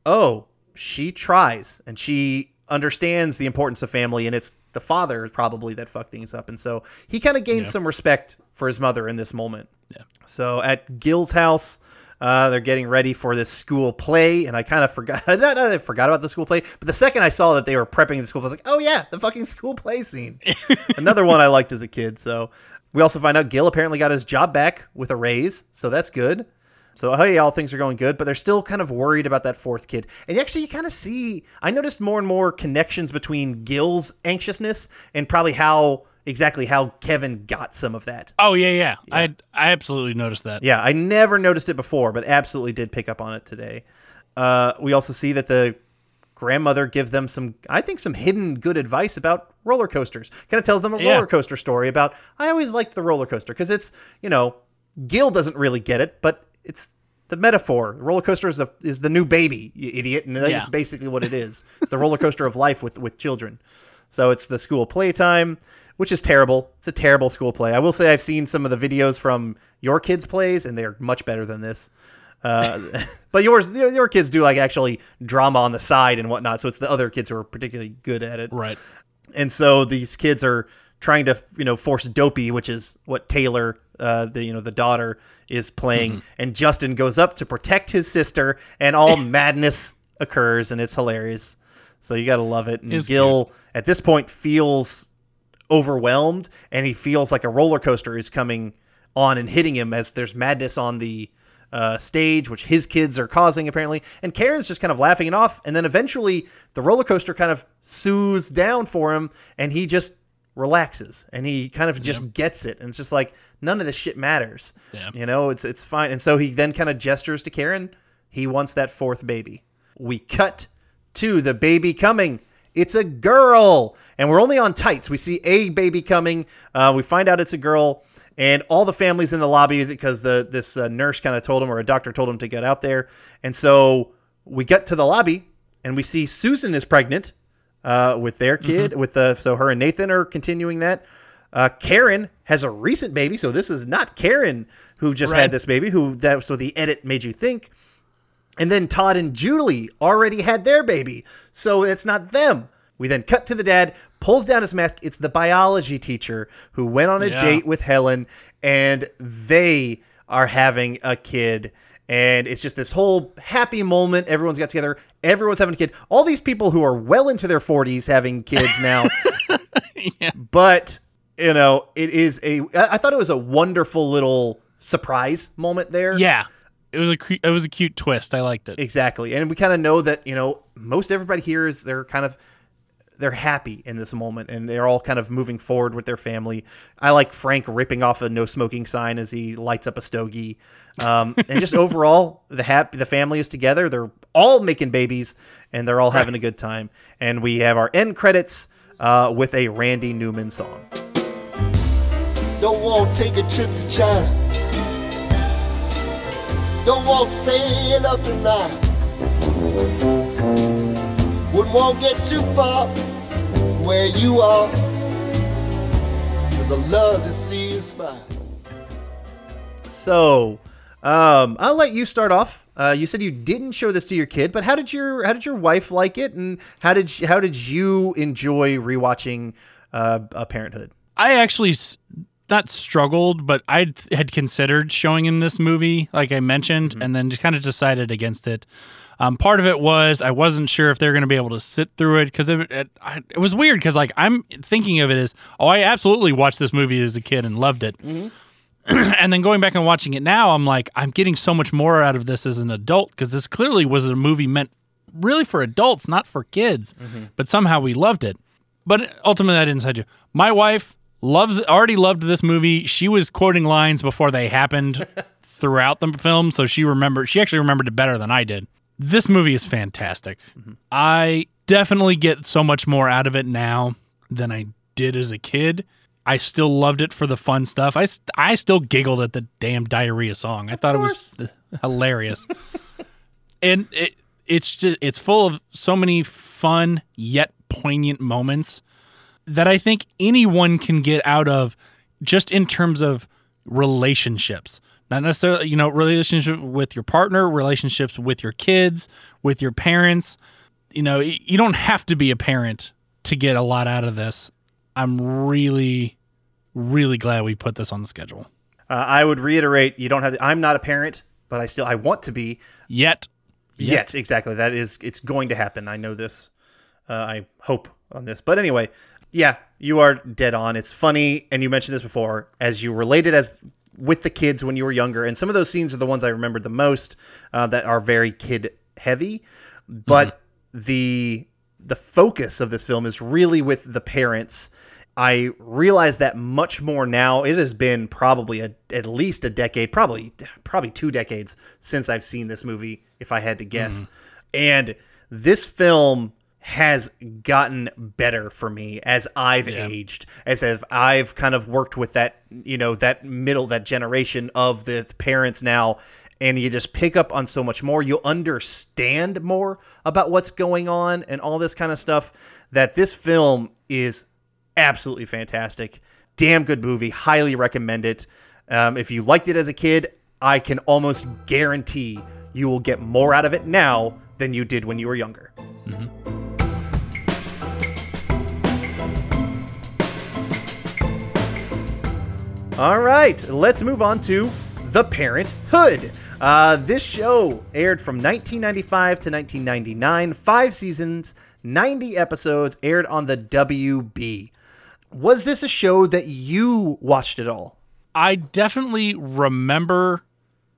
oh, she tries and she understands the importance of family, and it's the father probably that fucked things up, and so he kind of gained yeah. some respect for his mother in this moment. Yeah. So at Gil's house, uh, they're getting ready for this school play, and I kind of forgot. Not that I forgot about the school play, but the second I saw that they were prepping the school play, I was like, oh yeah, the fucking school play scene. Another one I liked as a kid. So we also find out Gil apparently got his job back with a raise, so that's good. So, hey, all things are going good, but they're still kind of worried about that fourth kid. And actually, you kind of see, I noticed more and more connections between Gil's anxiousness and probably how, exactly how Kevin got some of that. Oh, yeah, yeah. yeah. I I absolutely noticed that. Yeah, I never noticed it before, but absolutely did pick up on it today. Uh, we also see that the grandmother gives them some, I think, some hidden good advice about roller coasters. Kind of tells them a yeah. roller coaster story about, I always liked the roller coaster because it's, you know, Gil doesn't really get it, but it's the metaphor. The roller coaster is, a, is the new baby, you idiot. And that's yeah. basically what it is. It's the roller coaster of life with, with children. So it's the school playtime, which is terrible. It's a terrible school play. I will say I've seen some of the videos from your kids' plays, and they're much better than this. Uh, but yours, your kids do like actually drama on the side and whatnot. So it's the other kids who are particularly good at it. Right. And so these kids are trying to, you know, force Dopey, which is what Taylor, uh, the, you know, the daughter is playing. Mm-hmm. And Justin goes up to protect his sister, and all madness occurs, and it's hilarious. So you got to love it. And it's Gil cute. At this point feels overwhelmed, and he feels like a roller coaster is coming on and hitting him as there's madness on the uh, stage, which his kids are causing apparently. And Karen's just kind of laughing it off. And then eventually the roller coaster kind of soothes down for him, and he just relaxes, and he kind of just yep. gets it, and it's just like none of this shit matters. yeah. You know, it's it's fine. And so he then kind of gestures to Karen he wants that fourth baby. We cut to the baby coming. It's a girl, and we're only on tights. We see a baby coming. Uh we find out it's a girl, and all the family's in the lobby because the this uh, nurse kind of told him, or a doctor told him, to get out there. And so we get to the lobby, and we see Susan is pregnant Uh, with their kid, mm-hmm. with the so her and Nathan are continuing that. Uh, Karen has a recent baby, so this is not Karen who just right. had this baby. Who that so the edit made you think. And then Todd and Julie already had their baby, so it's not them. We then cut to the dad, pulls down his mask. It's the biology teacher who went on a yeah. date with Helen, and they are having a kid. And it's just this whole happy moment. Everyone's got together. Everyone's having a kid. All these people who are well into their forties having kids now. yeah. But, you know, it is a, I thought it was a wonderful little surprise moment there. Yeah. it was a it was a cute twist. I liked it. Exactly. And we kind of know that, you know, most everybody here is they're kind of they're happy in this moment and they're all kind of moving forward with their family. I like Frank ripping off a no smoking sign as he lights up a stogie. Um, and just overall, the happy, the family is together. They're all making babies and they're all having a good time. And we have our end credits uh, with a Randy Newman song. Don't want to take a trip to China. Don't want to sail up the Nile. Wouldn't want to get too far from where you are. Because I love to see you smile. So, um, I'll let you start off. Uh, you said you didn't show this to your kid, but how did your how did your wife like it, and how did how did you enjoy rewatching uh, A Parenthood? I actually s- not struggled, but I had considered showing him this movie, like I mentioned, mm-hmm. and then just kind of decided against it. Um, part of it was I wasn't sure if they were going to be able to sit through it because it, it, it was weird because like I'm thinking of it as, oh, I absolutely watched this movie as a kid and loved it. Mm-hmm. And then going back and watching it now, I'm like, I'm getting so much more out of this as an adult because this clearly was a movie meant really for adults, not for kids. Mm-hmm. But somehow we loved it. But ultimately, I didn't decide to. My wife loves already loved this movie. She was quoting lines before they happened throughout the film, so she remembered. She actually remembered it better than I did. This movie is fantastic. Mm-hmm. I definitely get so much more out of it now than I did as a kid. I still loved it for the fun stuff. I, I still giggled at the damn diarrhea song. I thought it was hilarious. And it it's just it's full of so many fun yet poignant moments that I think anyone can get out of just in terms of relationships. Not necessarily, you know, relationship with your partner, relationships with your kids, with your parents. You know, you don't have to be a parent to get a lot out of this. I'm really, really glad we put this on the schedule. Uh, I would reiterate, you don't have to, I'm not a parent, but I still, I want to be. Yet. Yet, Yet exactly. That is, it's going to happen. I know this. Uh, I hope on this. But anyway, yeah, you are dead on. It's funny, and you mentioned this before, as you related as with the kids when you were younger, and some of those scenes are the ones I remembered the most uh, that are very kid-heavy, but mm-hmm. the the focus of this film is really with the parents. I realize that much more now. It has been probably a, at least a decade, probably probably two decades since I've seen this movie, if I had to guess. Mm-hmm. And this film has gotten better for me as I've yeah. aged, as if I've kind of worked with that, you know, that middle, that generation of the parents now, and you just pick up on so much more. You understand more about what's going on and all this kind of stuff. That this film is absolutely fantastic. Damn good movie. Highly recommend it. Um, if you liked it as a kid, I can almost guarantee you will get more out of it now than you did when you were younger. Mm-hmm. All right, let's move on to The Parent Hood. Uh, this show aired from nineteen ninety-five to nineteen ninety-nine, five seasons, ninety episodes, aired on the W B. Was this a show that you watched at all? I definitely remember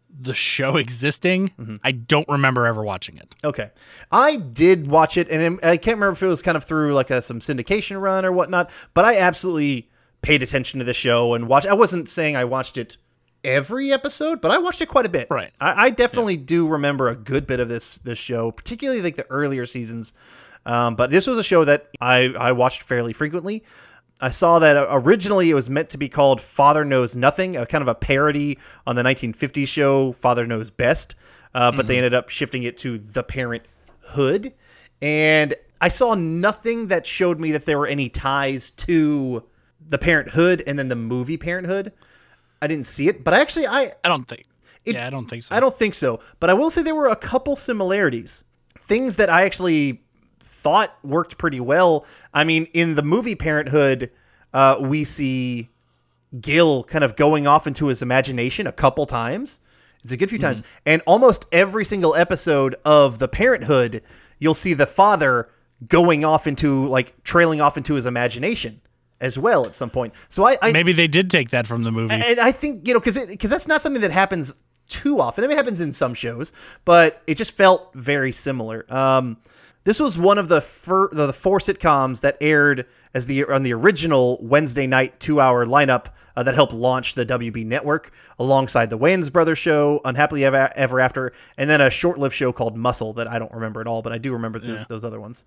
the show existing. Mm-hmm. I don't remember ever watching it. Okay. I did watch it, and I can't remember if it was kind of through like a, some syndication run or whatnot, but I absolutely paid attention to the show and watched. I wasn't saying I watched it every episode, but I watched it quite a bit. Right. I, I definitely yeah. do remember a good bit of this this show, particularly like the earlier seasons. Um, but this was a show that I, I watched fairly frequently. I saw that originally it was meant to be called Father Knows Nothing, a kind of a parody on the nineteen fifties show Father Knows Best. Uh, but mm-hmm. they ended up shifting it to The Parent Hood. And I saw nothing that showed me that there were any ties to The Parent Hood and then the movie Parenthood. I didn't see it, but I actually I I don't think it, yeah I don't think so I don't think so but I will say there were a couple similarities, things that I actually thought worked pretty well. I mean, in the movie Parenthood, uh, we see Gil kind of going off into his imagination a couple times. It's a good few times, mm-hmm. and almost every single episode of the Parenthood, you'll see the father going off into like trailing off into his imagination as well at some point. So I, I maybe they did take that from the movie. I, I think, you know, because because that's not something that happens too often. I mean, it happens in some shows, but it just felt very similar. Um, this was one of the fir- the four sitcoms that aired as the on the original Wednesday night two-hour lineup uh, that helped launch the W B network, alongside the Wayans Brothers show, Unhappily Ever, Ever After, and then a short-lived show called Muscle that I don't remember at all, but I do remember those, yeah. those other ones.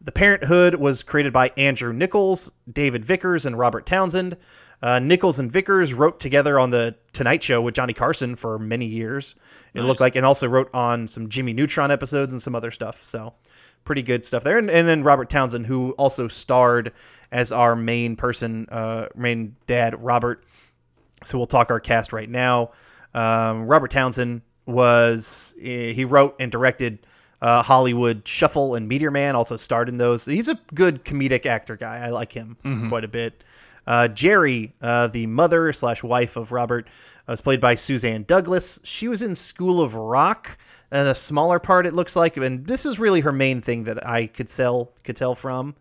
The Parent 'Hood was created by Andrew Nichols, David Vickers, and Robert Townsend. Uh, Nichols and Vickers wrote together on The Tonight Show with Johnny Carson for many years. It nice. looked like, and also wrote on some Jimmy Neutron episodes and some other stuff. So pretty good stuff there. And, and then Robert Townsend, who also starred as our main person, uh, main dad, Robert. So we'll talk our cast right now. Um, Robert Townsend was, he wrote and directed Uh, Hollywood Shuffle and Meteor Man, also starred in those. He's a good comedic actor guy. I like him mm-hmm. quite a bit. Uh, Jerry, uh, the mother slash wife of Robert, uh, was played by Suzanne Douglas. She was in School of Rock and a smaller part, it looks like. And this is really her main thing that I could sell could tell from.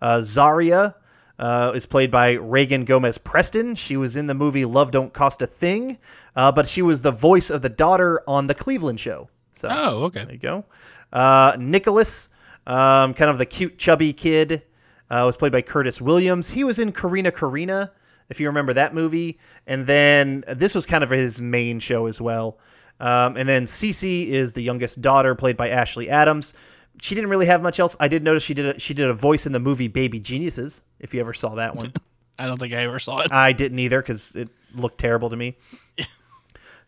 Uh, Zaria uh, is played by Reagan Gomez Preston. She was in the movie Love Don't Cost a Thing, uh, but she was the voice of the daughter on The Cleveland Show. So, oh, okay. There you go. Uh, Nicholas, um, kind of the cute, chubby kid, uh, was played by Curtis Williams. He was in Karina Karina, if you remember that movie. And then this was kind of his main show as well. Um, and then Cece is the youngest daughter, played by Ashley Adams. She didn't really have much else. I did notice she did a, she did a voice in the movie Baby Geniuses, if you ever saw that one. I don't think I ever saw it. I didn't either, because it looked terrible to me.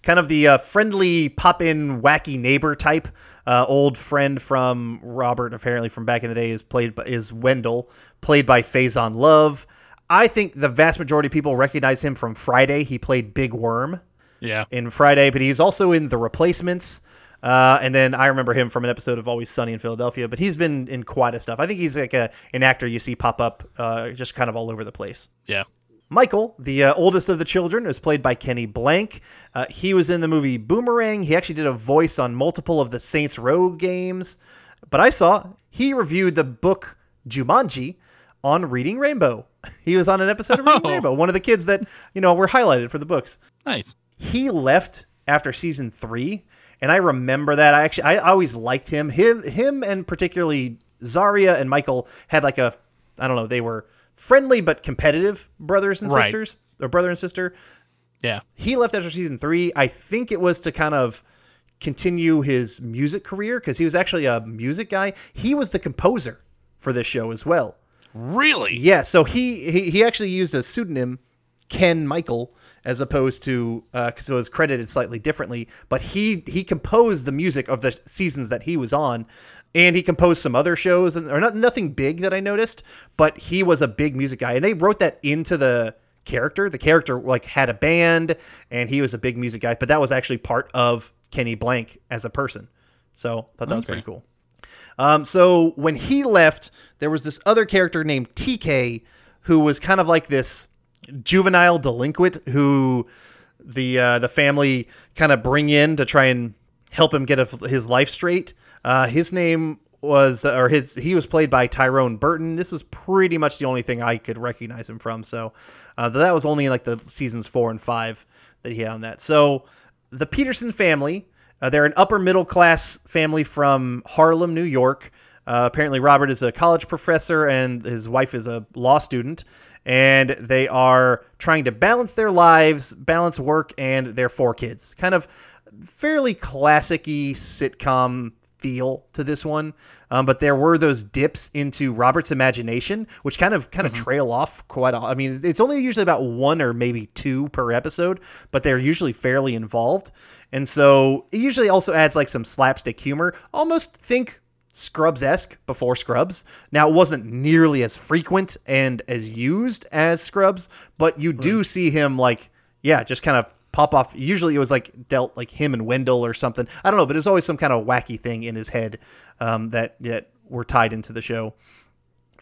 Kind of the uh, friendly, pop-in, wacky neighbor type. Uh, old friend from Robert, apparently from back in the day, is played by, is Wendell, played by Faison Love. I think the vast majority of people recognize him from Friday. He played Big Worm yeah. in Friday, but he's also in The Replacements. Uh, and then I remember him from an episode of Always Sunny in Philadelphia, but he's been in quite a stuff. I think he's like a, an actor you see pop up uh, just kind of all over the place. Yeah. Michael, the uh, oldest of the children, was played by Kenny Blank. Uh, he was in the movie Boomerang. He actually did a voice on multiple of the Saints Row games. But I saw he reviewed the book Jumanji on Reading Rainbow. He was on an episode of Reading oh. Rainbow, one of the kids that, you know, were highlighted for the books. Nice. He left after season three, and I remember that. I actually, I always liked him. Him, him and particularly Zaria and Michael had like a, I don't know, they were friendly but competitive brothers and right. sisters, or brother and sister. Yeah. He left after season three. I think it was to kind of continue his music career, because he was actually a music guy. He was the composer for this show as well. Really? Yeah. So he he, he actually used a pseudonym, Ken Michael, as opposed to because uh, it was credited slightly differently. But he he composed the music of the seasons that he was on. And he composed some other shows, and or not nothing big that I noticed, but he was a big music guy, and they wrote that into the character. The character like had a band, and he was a big music guy, but that was actually part of Kenny Blank as a person. So I thought that okay. was pretty cool. Um, so when he left, there was this other character named T K, who was kind of like this juvenile delinquent who the uh, the family kind of bring in to try and help him get a, his life straight. Uh, his name was, or his, he was played by Tyrone Burton. This was pretty much the only thing I could recognize him from. So, uh, that was only like the seasons four and five that he had on that. So the Peterson family, uh, they're an upper middle class family from Harlem, New York. Uh, apparently Robert is a college professor and his wife is a law student, and they are trying to balance their lives, balance work and their four kids. Kind of fairly classic-y sitcom feel to this one, um, but there were those dips into Robert's imagination, which kind of kind mm-hmm. of trail off quite. I mean, it's only usually about one or maybe two per episode, but they're usually fairly involved, and so it usually also adds like some slapstick humor. Almost think Scrubs-esque before Scrubs. Now it wasn't nearly as frequent and as used as Scrubs, but you do right. see him like yeah, just kind of. pop off. Usually it was like dealt like him and Wendell or something. I don't know, but it was always some kind of wacky thing in his head um, that, that were tied into the show.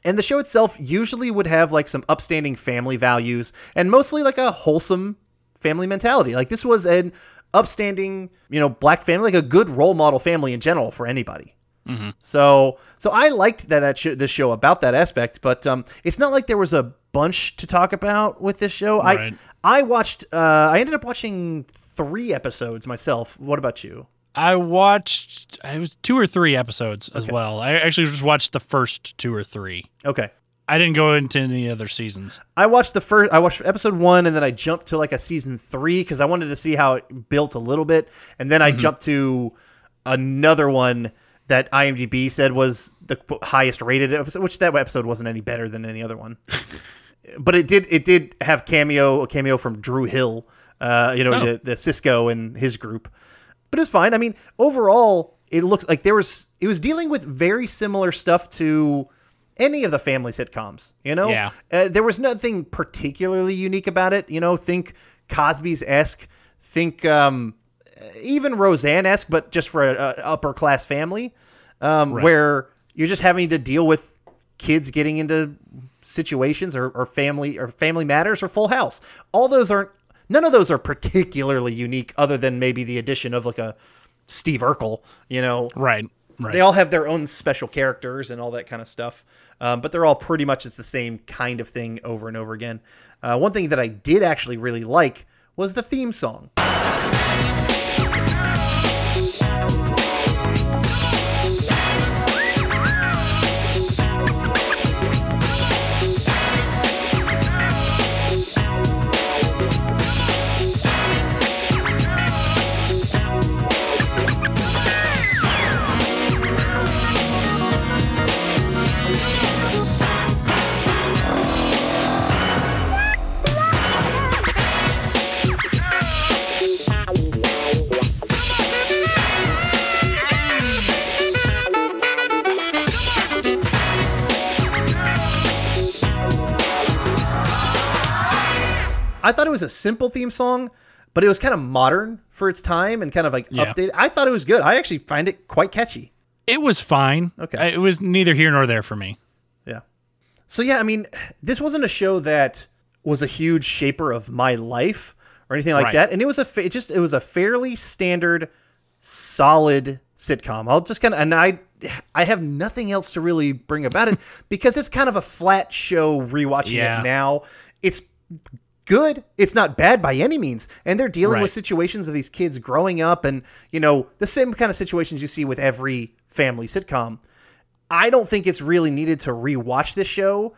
And the show itself usually would have like some upstanding family values and mostly like a wholesome family mentality. Like this was an upstanding, you know, black family, like a good role model family in general for anybody. Mm-hmm. So, so I liked that, that sh- this show about that aspect, but um, it's not like there was a bunch to talk about with this show. Right. I, I watched, uh, I ended up watching three episodes myself. What about you? I watched it was two or three episodes as okay. well. I actually just watched the first two or three. Okay. I didn't go into any other seasons. I watched the first, I watched episode one, and then I jumped to like a season three because I wanted to see how it built a little bit. And then I mm-hmm. jumped to another one that IMDb said was the highest rated episode, which that episode wasn't any better than any other one. But it did, it did have cameo, a cameo from Drew Hill, uh, you know, oh. the, the Cisco and his group. But it's fine. I mean, overall, it looks like there was, it was dealing with very similar stuff to any of the family sitcoms, you know? Yeah. Uh, there was nothing particularly unique about it, you know? Think Cosby's-esque, think um, even Roseanne-esque, but just for an upper-class family, um, right. where you're just having to deal with kids getting into situations or, or family or family matters or Full House. All those aren't, none of those are particularly unique other than maybe the addition of like a Steve Urkel, you know? Right, right. They all have their own special characters and all that kind of stuff. Um, but they're all pretty much it's the same kind of thing over and over again. Uh, one thing that I did actually really like was the theme song. I thought it was a simple theme song, but it was kind of modern for its time and kind of like yeah. updated. I thought it was good. I actually find it quite catchy. It was fine. Okay. I, it was neither here nor there for me. Yeah. So yeah, I mean, this wasn't a show that was a huge shaper of my life or anything like right. that. And it was a fa- it just it was a fairly standard, solid sitcom. I'll just kind of and I I have nothing else to really bring about it because it's kind of a flat show. Rewatching yeah. it now, it's good. It's not bad by any means. And they're dealing right. with situations of these kids growing up and, you know, the same kind of situations you see with every family sitcom. I don't think it's really needed to rewatch this show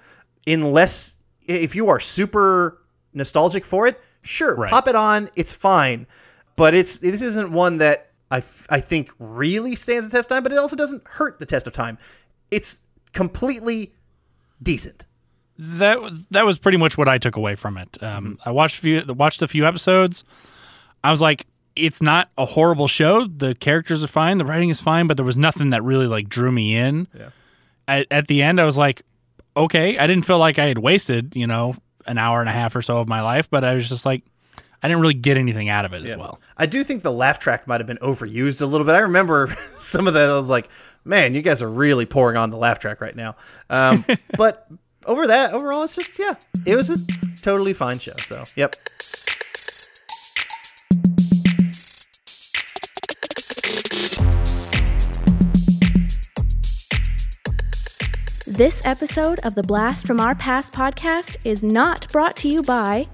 unless if you are super nostalgic for it. Sure. Right. Pop it on. It's fine. But it's this isn't one that I, f- I think really stands the test of time, but it also doesn't hurt the test of time. It's completely decent. That was that was pretty much what I took away from it. Um, I watched a few, watched a few episodes. I was like, it's not a horrible show. The characters are fine. The writing is fine, but there was nothing that really like drew me in. Yeah. At, at the end, I was like, okay. I didn't feel like I had wasted, you know, an hour and a half or so of my life, but I was just like, I didn't really get anything out of it yeah. as well. I do think the laugh track might have been overused a little bit. I remember some of that. I was like, man, you guys are really pouring on the laugh track right now. Um, but... Over that, overall, it's just, yeah, it was a totally fine show, so, yep. This episode of the Blast from Our Past podcast is not brought to you by...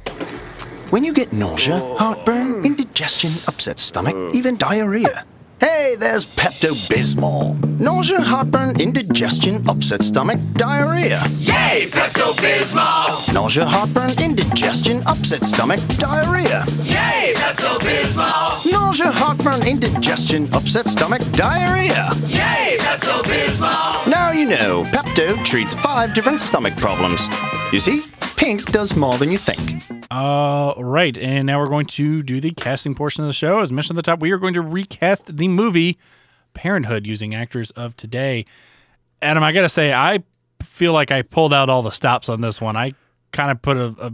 When you get nausea, heartburn, indigestion, upset stomach, even diarrhea... Hey, there's Pepto-Bismol. Nausea, heartburn, indigestion, upset stomach, diarrhea. Yay, Pepto-Bismol! Nausea, heartburn, indigestion, upset stomach, diarrhea. Yay, Pepto-Bismol! Nausea, heartburn, indigestion, upset stomach, diarrhea. Yay, Pepto-Bismol! Now you know, Pepto treats five different stomach problems. You see, pink does more than you think. Uh, right, and now we're going to do the casting portion of the show. As mentioned at the top, we are going to recast the movie Parenthood using actors of today. Adam, I gotta say, I feel like I pulled out all the stops on this one. I kind of put a, a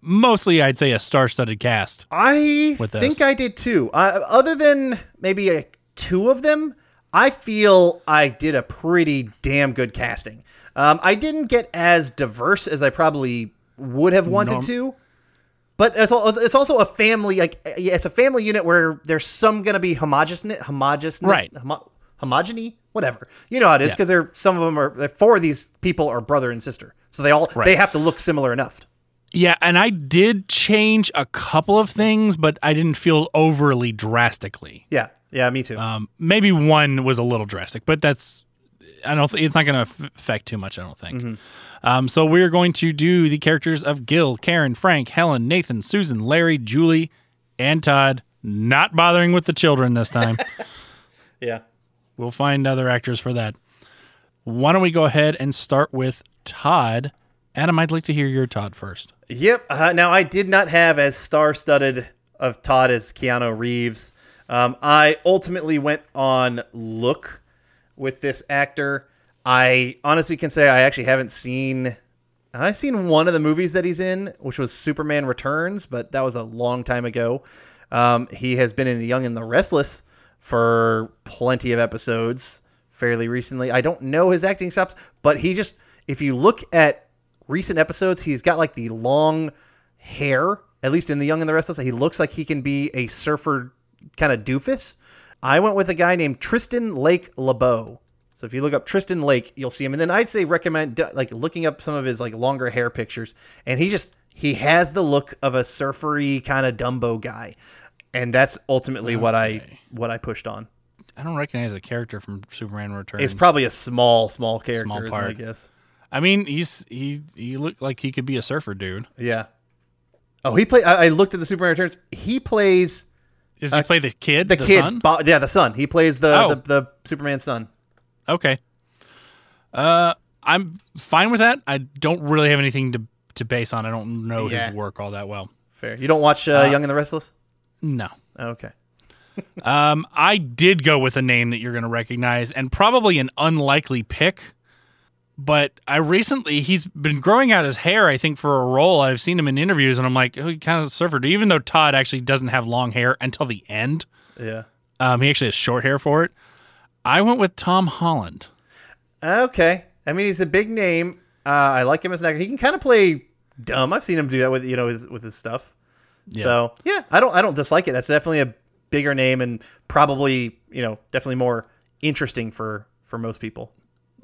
mostly, I'd say, a star-studded cast. I with think this. I did too. Uh, other than maybe a, two of them, I feel I did a pretty damn good casting. Um, I didn't get as diverse as I probably would have wanted Norm- to. But it's also a family, like it's a family unit where there's some going to be homogenous, homogenous, right? Homo- homogeny, whatever. You know how it is because yeah. they're some of them are four of these people are brother and sister, so they all right. they have to look similar enough. Yeah, and I did change a couple of things, but I didn't feel overly drastically. Yeah, yeah, me too. Um, maybe one was a little drastic, but that's I don't. Th- it's not going to affect too much, I don't think. Mm-hmm. Um, so we're going to do the characters of Gil, Karen, Frank, Helen, Nathan, Susan, Larry, Julie, and Todd. Not bothering with the children this time. Yeah. We'll find other actors for that. Why don't we go ahead and start with Todd. Adam, I'd like to hear your Todd first. Yep. Uh, now, I did not have as star-studded of Todd as Keanu Reeves. Um, I ultimately went on look with this actor. I honestly can say I actually haven't seen... I've seen one of the movies that he's in, which was Superman Returns, but that was a long time ago. Um, he has been in The Young and the Restless for plenty of episodes fairly recently. I don't know his acting chops, but he just... If you look at recent episodes, he's got like the long hair, at least in The Young and the Restless. He looks like he can be a surfer kind of doofus. I went with a guy named Tristan Lake LeBeau. So if you look up Tristan Lake, you'll see him. And then I'd say recommend like looking up some of his like longer hair pictures. And he just, he has the look of a surfery kind of Dumbo guy. And that's ultimately okay. what I, what I pushed on. I don't recognize a character from Superman Returns. It's probably a small, small character, small part. I guess. I mean, he's he he looked like he could be a surfer dude. Yeah. Oh, he played. I, I looked at the Superman Returns. He plays. Does he uh, play the kid? The, the kid. Son? Bo- yeah, the son. He plays the, oh. the the Superman's son. Okay. Uh, I'm fine with that. I don't really have anything to to base on. I don't know yeah. his work all that well. Fair. You don't watch uh, uh, Young and the Restless? No. Okay. um, I did go with a name that you're going to recognize, and probably an unlikely pick. But I recently, he's been growing out his hair, I think, for a role. I've seen him in interviews, and I'm like, oh, he kind of a surfer. Even though Todd actually doesn't have long hair until the end. Yeah. Um, he actually has short hair for it. I went with Tom Holland. Okay. I mean, he's a big name. Uh, I like him as an actor. He can kind of play dumb. I've seen him do that with, you know, his, with his stuff. Yeah. So, yeah, I don't I don't dislike it. That's definitely a bigger name and probably, you know, definitely more interesting for, for most people.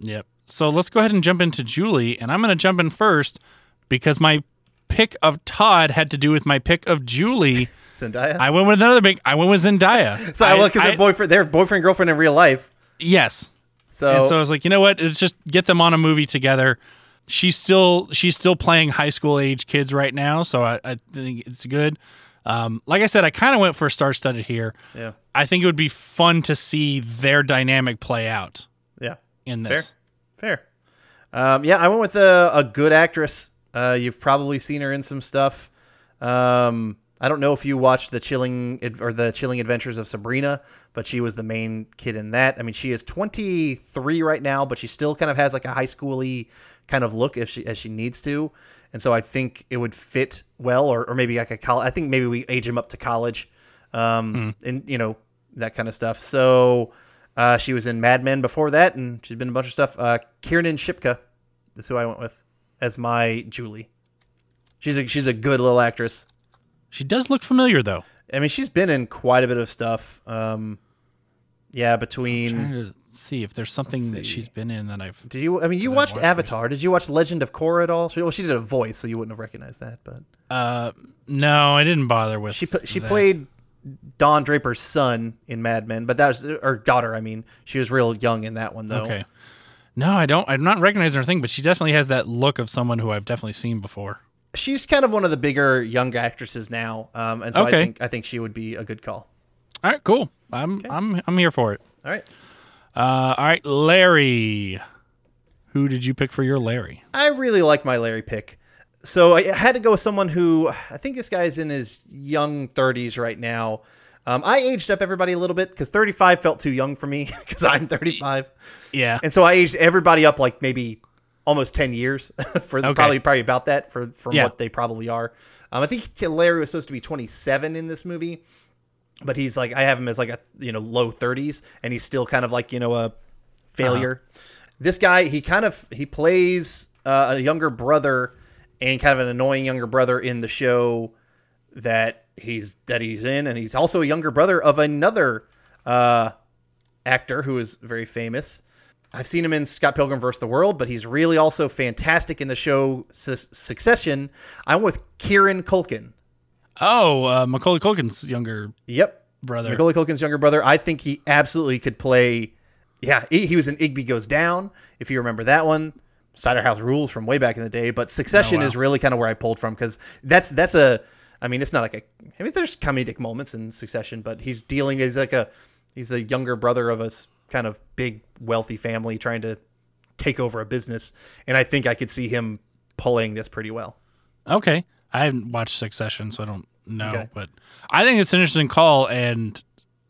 Yep. So let's go ahead and jump into Julie, and I'm going to jump in first because my pick of Todd had to do with my pick of Julie. Zendaya? I went with another big... I went with Zendaya. So I look at their boyfriend, their boyfriend, girlfriend in real life. Yes. So and so I was like, you know what? It's just get them on a movie together. She's still she's still playing high school age kids right now, so I, I think it's good. Um, like I said, I kind of went for star-studded here. Yeah. I think it would be fun to see their dynamic play out. Yeah. In this. Fair. Fair. Um, yeah, I went with a, a good actress. Uh, you've probably seen her in some stuff. Um, I don't know if you watched the Chilling or the Chilling Adventures of Sabrina, but she was the main kid in that. I mean, she is twenty-three right now, but she still kind of has like a high school-y kind of look if she as she needs to. And so I think it would fit well, or, or maybe like a college. I think maybe we age him up to college, um, mm. and you know that kind of stuff. So. Uh, she was in Mad Men before that, and she's been in a bunch of stuff. Uh, Kiernan Shipka is who I went with as my Julie. She's a, she's a good little actress. She does look familiar, though. I mean, she's been in quite a bit of stuff. Um, yeah, between... I'm trying to see if there's something that she's been in that I've... Did you? I mean, you watched, watched Avatar. Right? Did you watch Legend of Korra at all? She, well, she did a voice, so you wouldn't have recognized that. But uh, no, I didn't bother with She She that. played... Don Draper's son in Mad Men, but that was or daughter. I mean, she was real young in that one, though. Okay. No, I don't. I'm not recognizing her thing, but she definitely has that look of someone who I've definitely seen before. She's kind of one of the bigger young actresses now, um, and so okay. I think I think she would be a good call. All right, cool. I'm okay. I'm I'm here for it. All right. Uh, all right, Larry. Who did you pick for your Larry? I really like my Larry pick. So I had to go with someone who I think this guy's in his young thirties right now. Um, I aged up everybody a little bit because thirty-five felt too young for me because I'm thirty-five. Yeah. And so I aged everybody up like maybe almost ten years for okay. probably probably about that for from yeah. what they probably are. Um, I think Larry was supposed to be twenty-seven in this movie, but he's like, I have him as like a, you know, low thirties, and he's still kind of like, you know, a failure. Uh-huh. This guy, he kind of, he plays uh, a younger brother and kind of an annoying younger brother in the show that he's that he's in. And he's also a younger brother of another uh, actor who is very famous. I've seen him in Scott Pilgrim versus the World, but he's really also fantastic in the show su- Succession. I'm with Kieran Culkin. Oh, uh, Macaulay Culkin's younger yep. brother. Macaulay Culkin's younger brother. I think he absolutely could play. Yeah, he, he was in Igby Goes Down, if you remember that one. Cider House Rules from way back in the day. But Succession oh, wow. is really kind of where I pulled from, because that's that's a, I mean, it's not like a, I mean, there's comedic moments in Succession, but he's dealing, he's like a, he's the younger brother of a kind of big wealthy family trying to take over a business. And I think I could see him pulling this pretty well. Okay. I haven't watched Succession, so I don't know, okay. but I think it's an interesting call. And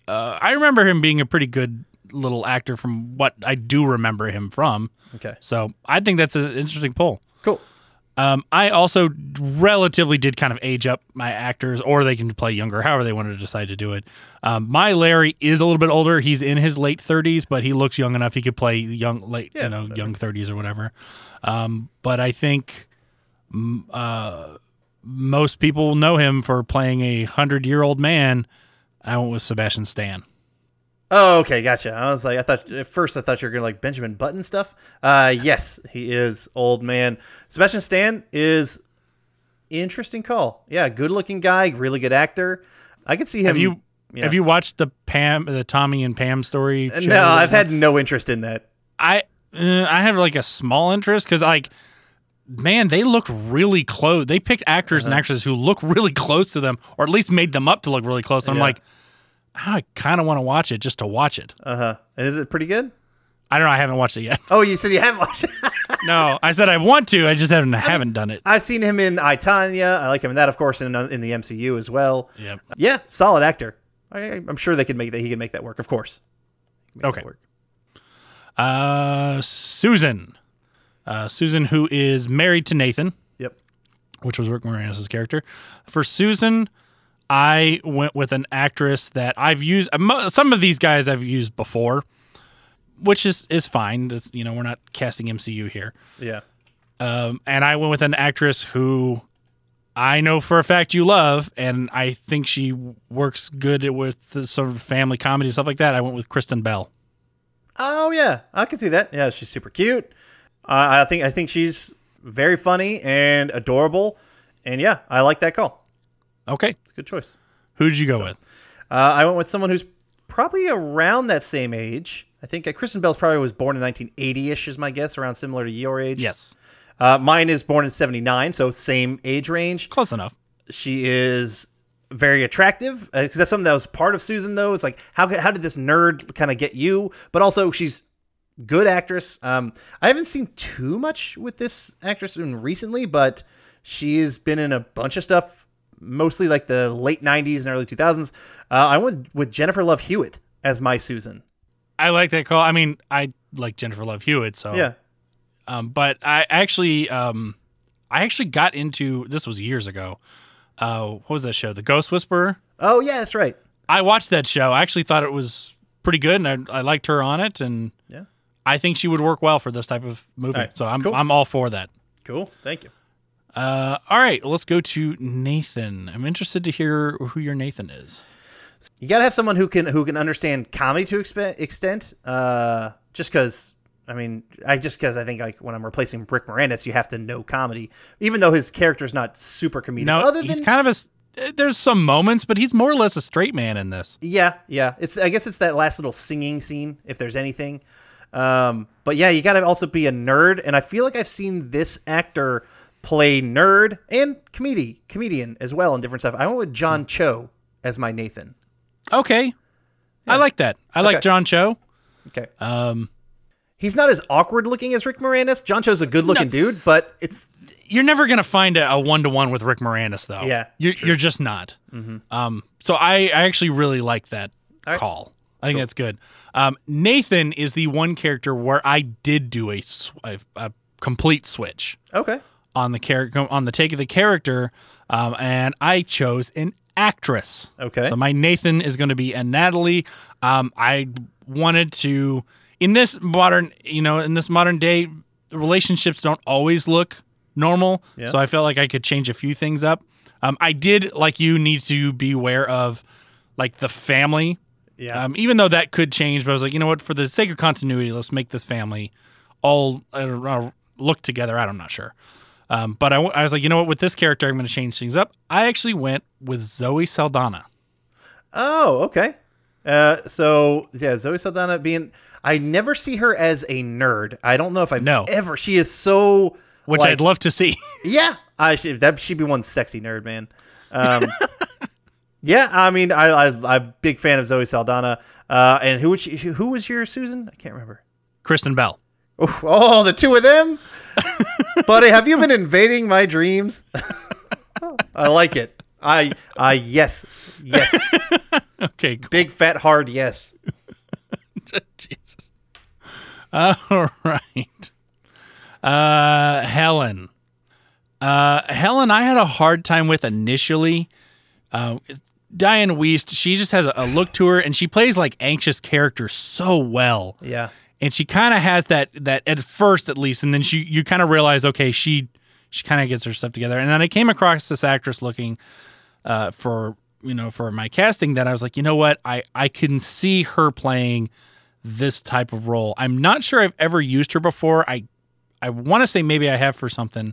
uh, I remember him being a pretty good little actor from what I do remember him from. Okay. So I think that's an interesting pull. Cool. Um, I also relatively did kind of age up my actors, or they can play younger, however they wanted to decide to do it. Um, my Larry is a little bit older. He's in his late thirties, but he looks young enough. He could play young, late, yeah, you know, whatever. young thirties or whatever. Um, but I think uh, most people know him for playing a hundred-year-old man. I went with Sebastian Stan. Oh, okay, gotcha. I was like, I thought at first I thought you were gonna like Benjamin Button stuff. Uh, yes, he is old man. Sebastian Stan is interesting call. Yeah, good looking guy, really good actor. I could see him. Have you yeah. have you watched the Pam, the Tommy and Pam story? Show? No, I've had no interest in that. I uh, I have like a small interest because like, man, they look really close. They picked actors uh-huh. and actresses who look really close to them, or at least made them up to look really close. And yeah. I'm like. I kind of want to watch it just to watch it. Uh-huh. And is it pretty good? I don't know. I haven't watched it yet. Oh, you said you haven't watched it? No, I said I want to. I just haven't I mean, haven't done it. I've seen him in I, Tonya. I like him in that, of course, in in the M C U as well. Yep. Yeah, solid actor. I, I'm sure they could make that. He can make that work, of course. Okay. Work. Uh, Susan. Uh, Susan, who is married to Nathan. Yep. Which was Rick Moranis' character. For Susan... I went with an actress that I've used. Some of these guys I've used before, which is, is fine. That's, you know, we're not casting M C U here. Yeah. Um, and I went with an actress who I know for a fact you love, and I think she works good with the sort of family comedy stuff like that. I went with Kristen Bell. Oh yeah, I can see that. Yeah, she's super cute. Uh, I think I think she's very funny and adorable, and yeah, I like that call. Okay. It's a good choice. Who did you go so, with? Uh, I went with someone who's probably around that same age. I think uh, Kristen Bell probably was born in nineteen eighty-ish is my guess, around similar to your age. Yes. Uh, mine is born in seventy-nine, so same age range. Close enough. She is very attractive. Uh, that's something that was part of Susan, though. It's like, how how did this nerd kind of get you? But also, she's a good actress. Um, I haven't seen too much with this actress recently, but she's been in a bunch of stuff. Mostly like the late nineties and early two thousands. Uh, I went with Jennifer Love Hewitt as my Susan. I like that call. I mean, I like Jennifer Love Hewitt, so yeah. Um, but I actually, um, I actually got into this was years ago. Uh, what was that show? The Ghost Whisperer. Oh yeah, that's right. I watched that show. I actually thought it was pretty good, and I, I liked her on it. And yeah, I think she would work well for this type of movie. Right. So I'm cool. I'm all for that. Cool. Thank you. Uh, all right, well, let's go to Nathan. I'm interested to hear who your Nathan is. You got to have someone who can who can understand comedy to expe- extent. Uh, just because, I mean, I just because I think like when I'm replacing Rick Moranis, you have to know comedy, even though his character's not super comedic. No, other than, he's kind of a. There's some moments, but he's more or less a straight man in this. Yeah, yeah. It's I guess it's that last little singing scene, if there's anything. Um, but yeah, you got to also be a nerd, and I feel like I've seen this actor. Play nerd and comedy comedian as well in different stuff. I went with John Cho as my Nathan. Okay, yeah. I like that. I okay. like John Cho. Okay, um, he's not as awkward looking as Rick Moranis. John Cho's a good looking no, dude, but it's you're never gonna find a one to one with Rick Moranis though. Yeah, you're true. You're just not. Mm-hmm. Um, so I, I actually really like that right. call. I think cool. that's good. Um, Nathan is the one character where I did do a a, a complete switch. Okay. On the character, on the take of the character, um, and I chose an actress. Okay. So my Nathan is going to be a Natalie. Um, I wanted to in this modern, you know, in this modern day, relationships don't always look normal. Yeah. So I felt like I could change a few things up. Um, I did, like you, need to beware of like the family Yeah. Um, even though that could change, but I was like, you know what? For the sake of continuity, let's make this family all uh, look together. I'm not sure. Um, but I, I was like, you know what? With this character, I'm going to change things up. I actually went with Zoe Saldana. Oh, okay. Uh, so, yeah, Zoe Saldana being... I never see her as a nerd. I don't know if I've no. ever... She is so... Which like, I'd love to see. Yeah. I should, that should be one sexy nerd, man. Um, yeah, I mean, I, I, I'm a big fan of Zoe Saldana. Uh, and who, she, who was your Susan? I can't remember. Kristen Bell. Oh, oh the two of them? Buddy, have you been invading my dreams? I like it. I, I yes. Yes. Okay, cool. Big, fat, hard yes. Jesus. All right. Uh, Helen. Uh, Helen, I had a hard time with initially. Uh, Dianne Wiest, she just has a, a look to her, and she plays like anxious characters so well. Yeah. And she kind of has that, that at first at least, and then she you kind of realize, okay, she she kind of gets her stuff together. And then I came across this actress looking uh, for, you know, for my casting that I was like, you know what? I, I can see her playing this type of role. I'm not sure I've ever used her before. I I want to say maybe I have for something,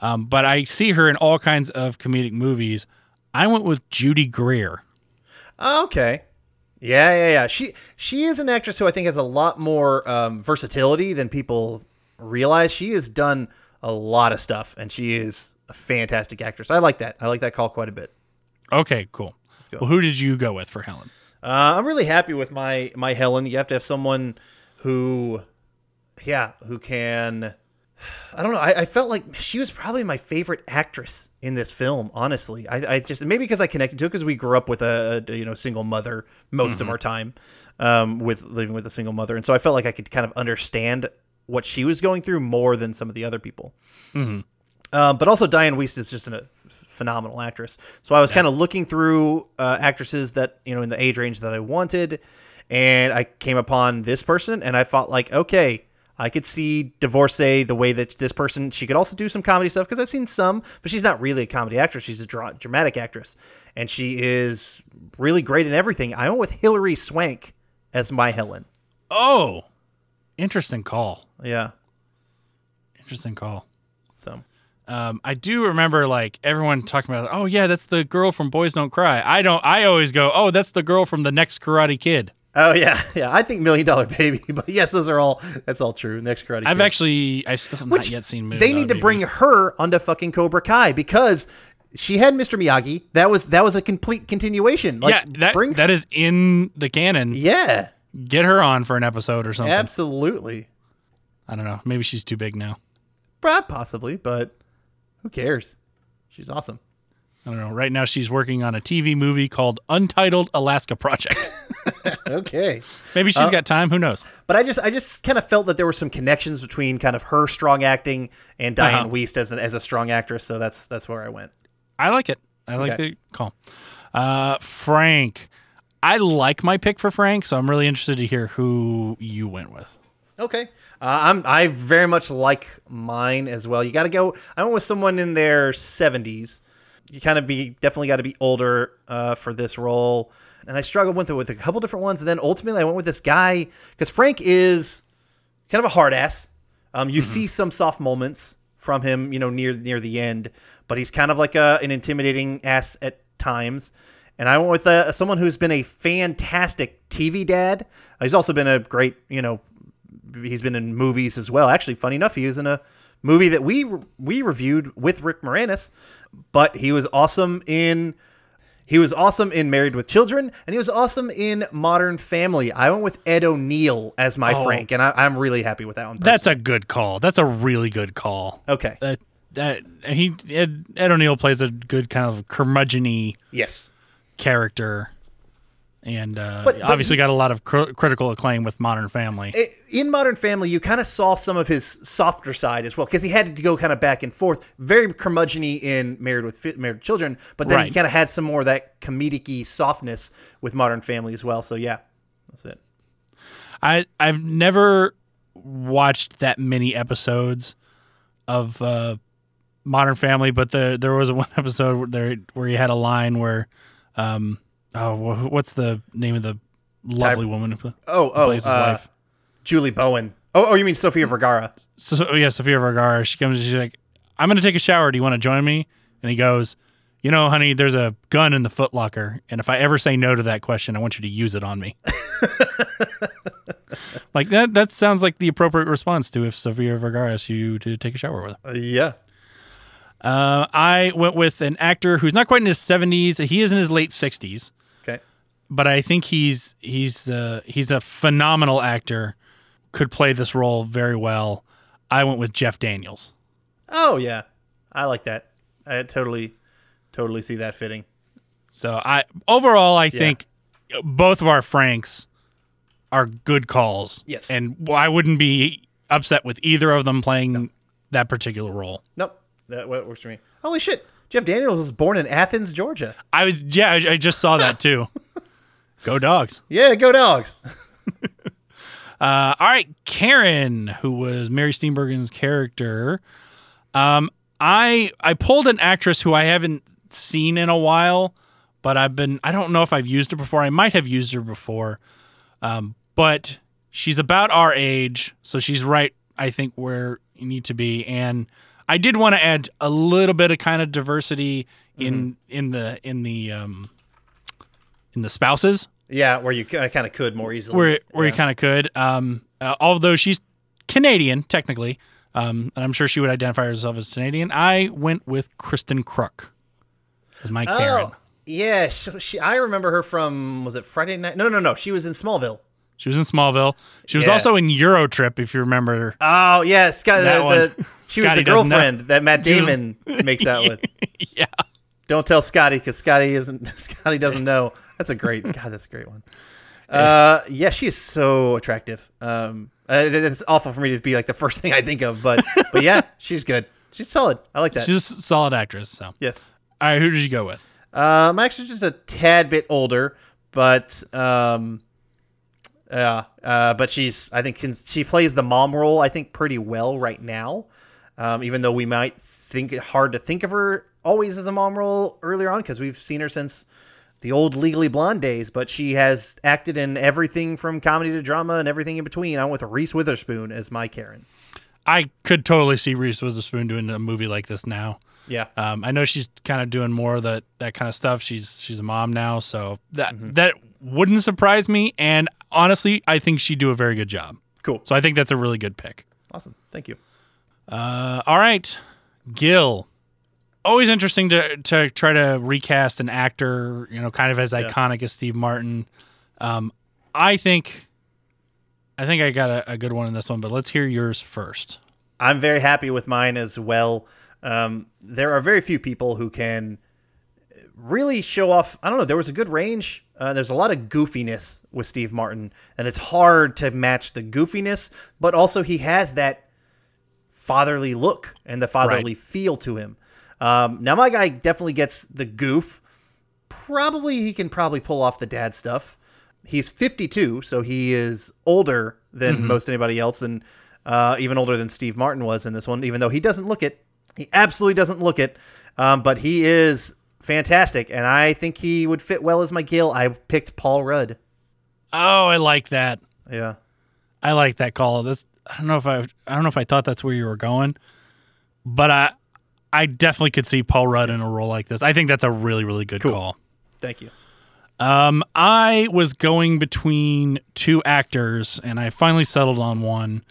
um, but I see her in all kinds of comedic movies. I went with Judy Greer. Okay. Yeah, yeah, yeah. She she is an actress who I think has a lot more um, versatility than people realize. She has done a lot of stuff, and she is a fantastic actress. I like that. I like that call quite a bit. Okay, cool. Well, who did you go with for Helen? Uh, I'm really happy with my my Helen. You have to have someone who... Yeah, who can... I don't know. I, I felt like she was probably my favorite actress in this film, honestly. I, I just... Maybe because I connected to it, because we grew up with a, a you know single mother most mm-hmm. of our time, um, with living with a single mother. And so I felt like I could kind of understand what she was going through more than some of the other people. Mm-hmm. Um, but also Dianne Wiest is just a phenomenal actress. So I was yeah. kind of looking through uh, actresses that, you know, in the age range that I wanted. And I came upon this person, and I thought like, okay... I could see Divorcee the way that this person, she could also do some comedy stuff because I've seen some, but she's not really a comedy actress. She's a dra- dramatic actress, and she is really great in everything. I went with Hilary Swank as my Helen. Oh, interesting call. Yeah. Interesting call. So um, I do remember like everyone talking about, oh yeah, that's the girl from Boys Don't Cry. I don't, I always go, oh, that's the girl from the next Karate Kid. Oh yeah, yeah. I think Million Dollar Baby, but yes, those are all. That's all true. Next Karate Kid. I've actually, I've still not Which, yet seen. Million they Dollar need to Baby. Bring her onto fucking Cobra Kai because she had Mister Miyagi. That was that was a complete continuation. Like, yeah, that bring that is in the canon. Yeah, get her on for an episode or something. Absolutely. I don't know. Maybe she's too big now. Possibly, but who cares? She's awesome. I don't know. Right now, she's working on a T V movie called Untitled Alaska Project. Okay. Maybe she's uh, got time. Who knows? But I just I just kind of felt that there were some connections between kind of her strong acting and Dianne uh-huh. Wiest as, an, as a strong actress. So that's that's where I went. I like it. I like okay. the call. Uh, Frank. I like my pick for Frank, so I'm really interested to hear who you went with. Okay. Uh, I'm, I very much like mine as well. You got to go. I went with someone in their seventies. You kind of be definitely got to be older uh, for this role. And I struggled with it with a couple different ones. And then ultimately I went with this guy because Frank is kind of a hard ass. Um, you mm-hmm. see some soft moments from him, you know, near, near the end, but he's kind of like a, an intimidating ass at times. And I went with a, someone who's been a fantastic T V dad. He's also been a great, you know, he's been in movies as well. Actually, funny enough, he was in a movie that we we reviewed with Rick Moranis, but he was awesome in he was awesome in Married with Children, and he was awesome in Modern Family. I went with Ed O'Neill as my oh, Frank, and I, I'm really happy with that one. Personally. That's a good call. That's a really good call. Okay, uh, that he Ed, Ed O'Neill plays a good kind of curmudgeon-y yes character. And uh, but, but obviously he, got a lot of cr- critical acclaim with Modern Family. In Modern Family, you kind of saw some of his softer side as well, because he had to go kind of back and forth. Very curmudgeon-y in Married with F- Married Children, but then right. he kind of had some more of that comedic-y softness with Modern Family as well. So, yeah, that's it. I, I've never watched that many episodes of uh, Modern Family, but the, there was one episode where, there, where he had a line where... Um, Oh, what's the name of the lovely Ty- woman. Who oh, oh, plays his uh, wife. Julie Bowen. Oh, oh, you mean Sofia Vergara? So, oh, yeah, Sofia Vergara. She comes and she's like, "I'm going to take a shower. Do you want to join me?" And he goes, "You know, honey, there's a gun in the footlocker, and if I ever say no to that question, I want you to use it on me." Like that. That sounds like the appropriate response to if Sofia Vergara asks you to take a shower with her. Uh, yeah. Uh, I went with an actor who's not quite in his seventies. He is in his late sixties. Okay. But I think he's he's uh, he's a phenomenal actor. Could play this role very well. I went with Jeff Daniels. Oh yeah, I like that. I totally, totally see that fitting. So I overall, I yeah. think both of our Franks are good calls. Yes, and I wouldn't be upset with either of them playing no. that particular role. Nope, that works for me. Holy shit, Jeff Daniels was born in Athens, Georgia. I was yeah, I, I just saw that too. Go Dogs! Yeah, go Dogs! Uh, all right, Karen, who was Mary Steenburgen's character. Um, I I pulled an actress who I haven't seen in a while, but I've been I don't know if I've used her before. I might have used her before, um, but she's about our age, so she's right. I think where you need to be, and I did want to add a little bit of kind of diversity in mm-hmm. in the in the um, in the spouses. Yeah, where you kind of could more easily. Where where yeah. you kind of could. Um, uh, although she's Canadian, technically, um, and I'm sure she would identify herself as Canadian, I went with Kristen Kruk as my oh, Karen. Yeah, she, she, I remember her from, was it Friday Night? No, no, no, she was in Smallville. She was in Smallville. She was yeah. also in Eurotrip, if you remember her. Oh, yeah, Scott, the, the, she was the girlfriend that Matt Damon was, makes out with. Yeah. Don't tell Scotty, because Scotty isn't. Scotty doesn't know. That's a great, God, that's a great one. Uh, yeah, she is so attractive. Um, it's awful for me to be like the first thing I think of, but but yeah, she's good. She's solid. I like that. She's a solid actress. So yes. All right, who did you go with? Um, I'm actually just a tad bit older, but um, yeah, uh, uh, but she's I think she plays the mom role I think pretty well right now. Um, even though we might think it hard to think of her always as a mom role earlier on because we've seen her since the old Legally Blonde days, but she has acted in everything from comedy to drama and everything in between. I'm with Reese Witherspoon as my Karen. I could totally see Reese Witherspoon doing a movie like this now. Yeah. Um, I know she's kind of doing more of that, that kind of stuff. She's she's a mom now, so that mm-hmm. that wouldn't surprise me. And honestly, I think she'd do a very good job. Cool. So I think that's a really good pick. Awesome. Thank you. Uh, all right. Gil. Always interesting to, to try to recast an actor, you know, kind of as yeah. iconic as Steve Martin. Um, I think I think I got a, a good one in this one, but let's hear yours first. I'm very happy with mine as well. Um, there are very few people who can really show off. I don't know. There was a good range. Uh, there's a lot of goofiness with Steve Martin, and it's hard to match the goofiness, but also he has that fatherly look and the fatherly right. feel to him. Um, now my guy definitely gets the goof. Probably he can probably pull off the dad stuff. He's fifty-two, so he is older than mm-hmm. most anybody else, and uh, even older than Steve Martin was in this one. Even though he doesn't look it, he absolutely doesn't look it. Um, but he is fantastic, and I think he would fit well as my Gil. I picked Paul Rudd. Oh, I like that. Yeah, I like that call. That's I don't know if I I don't know if I thought that's where you were going, but I. I definitely could see Paul Rudd in a role like this. I think that's a really, really good cool. call. Thank you. Um, I was going between two actors, and I finally settled on one.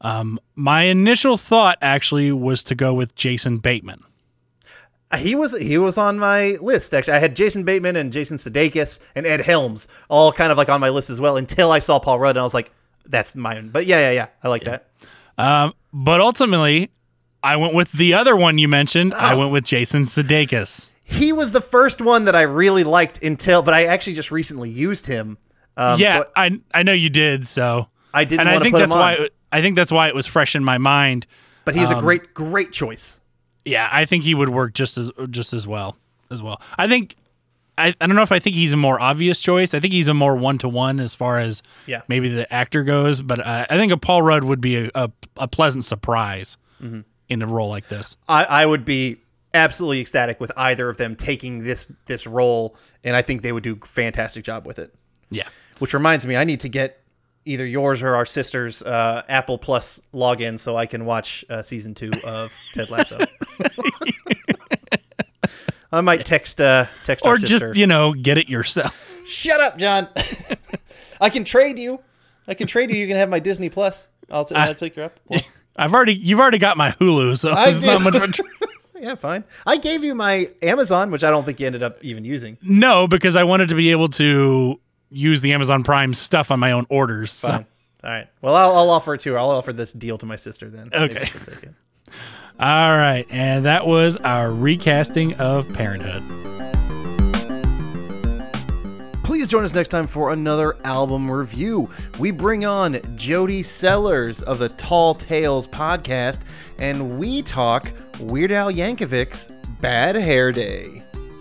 Um, my initial thought actually was to go with Jason Bateman. He was he was on my list, actually. I had Jason Bateman and Jason Sudeikis and Ed Helms all kind of like on my list as well until I saw Paul Rudd, and I was like, that's mine. But yeah, yeah, yeah. I like yeah. that. Um, but ultimately... I went with the other one you mentioned. Oh. I went with Jason Sudeikis. He was the first one that I really liked until, but I actually just recently used him. Um, yeah, so I, I I know you did. So I didn't. And I think put that's why it, I think that's why it was fresh in my mind. But he's um, a great, great choice. Yeah, I think he would work just as just as well as well. I think I, I don't know if I think he's a more obvious choice. I think he's a more one to one as far as yeah. maybe the actor goes. But I, I think a Paul Rudd would be a a, a pleasant surprise. Mm-hmm. in a role like this. I, I would be absolutely ecstatic with either of them taking this this role, and I think they would do a fantastic job with it. Yeah. Which reminds me, I need to get either yours or our sister's uh, Apple Plus login so I can watch uh, season two of Ted Lasso. I might text uh, text or our sister. Or just, you know, get it yourself. Shut up, John. I can trade you. I can trade you. You can have my Disney Plus. I'll, t- I, I'll take your Apple Plus. I've already, you've already got my Hulu, so I it's do. Not much of a trade. Yeah, fine. I gave you my Amazon, which I don't think you ended up even using. No, because I wanted to be able to use the Amazon Prime stuff on my own orders. So. Fine. All right. Well, I'll, I'll offer it to her. I'll offer this deal to my sister then. Okay. All right. And that was our recasting of Parenthood. Please join us next time for another album review. We bring on Jody Sellers of the Tall Tales podcast, and we talk Weird Al Yankovic's Bad Hair Day.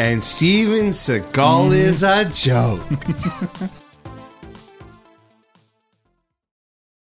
And Steven Seagal mm. is a joke.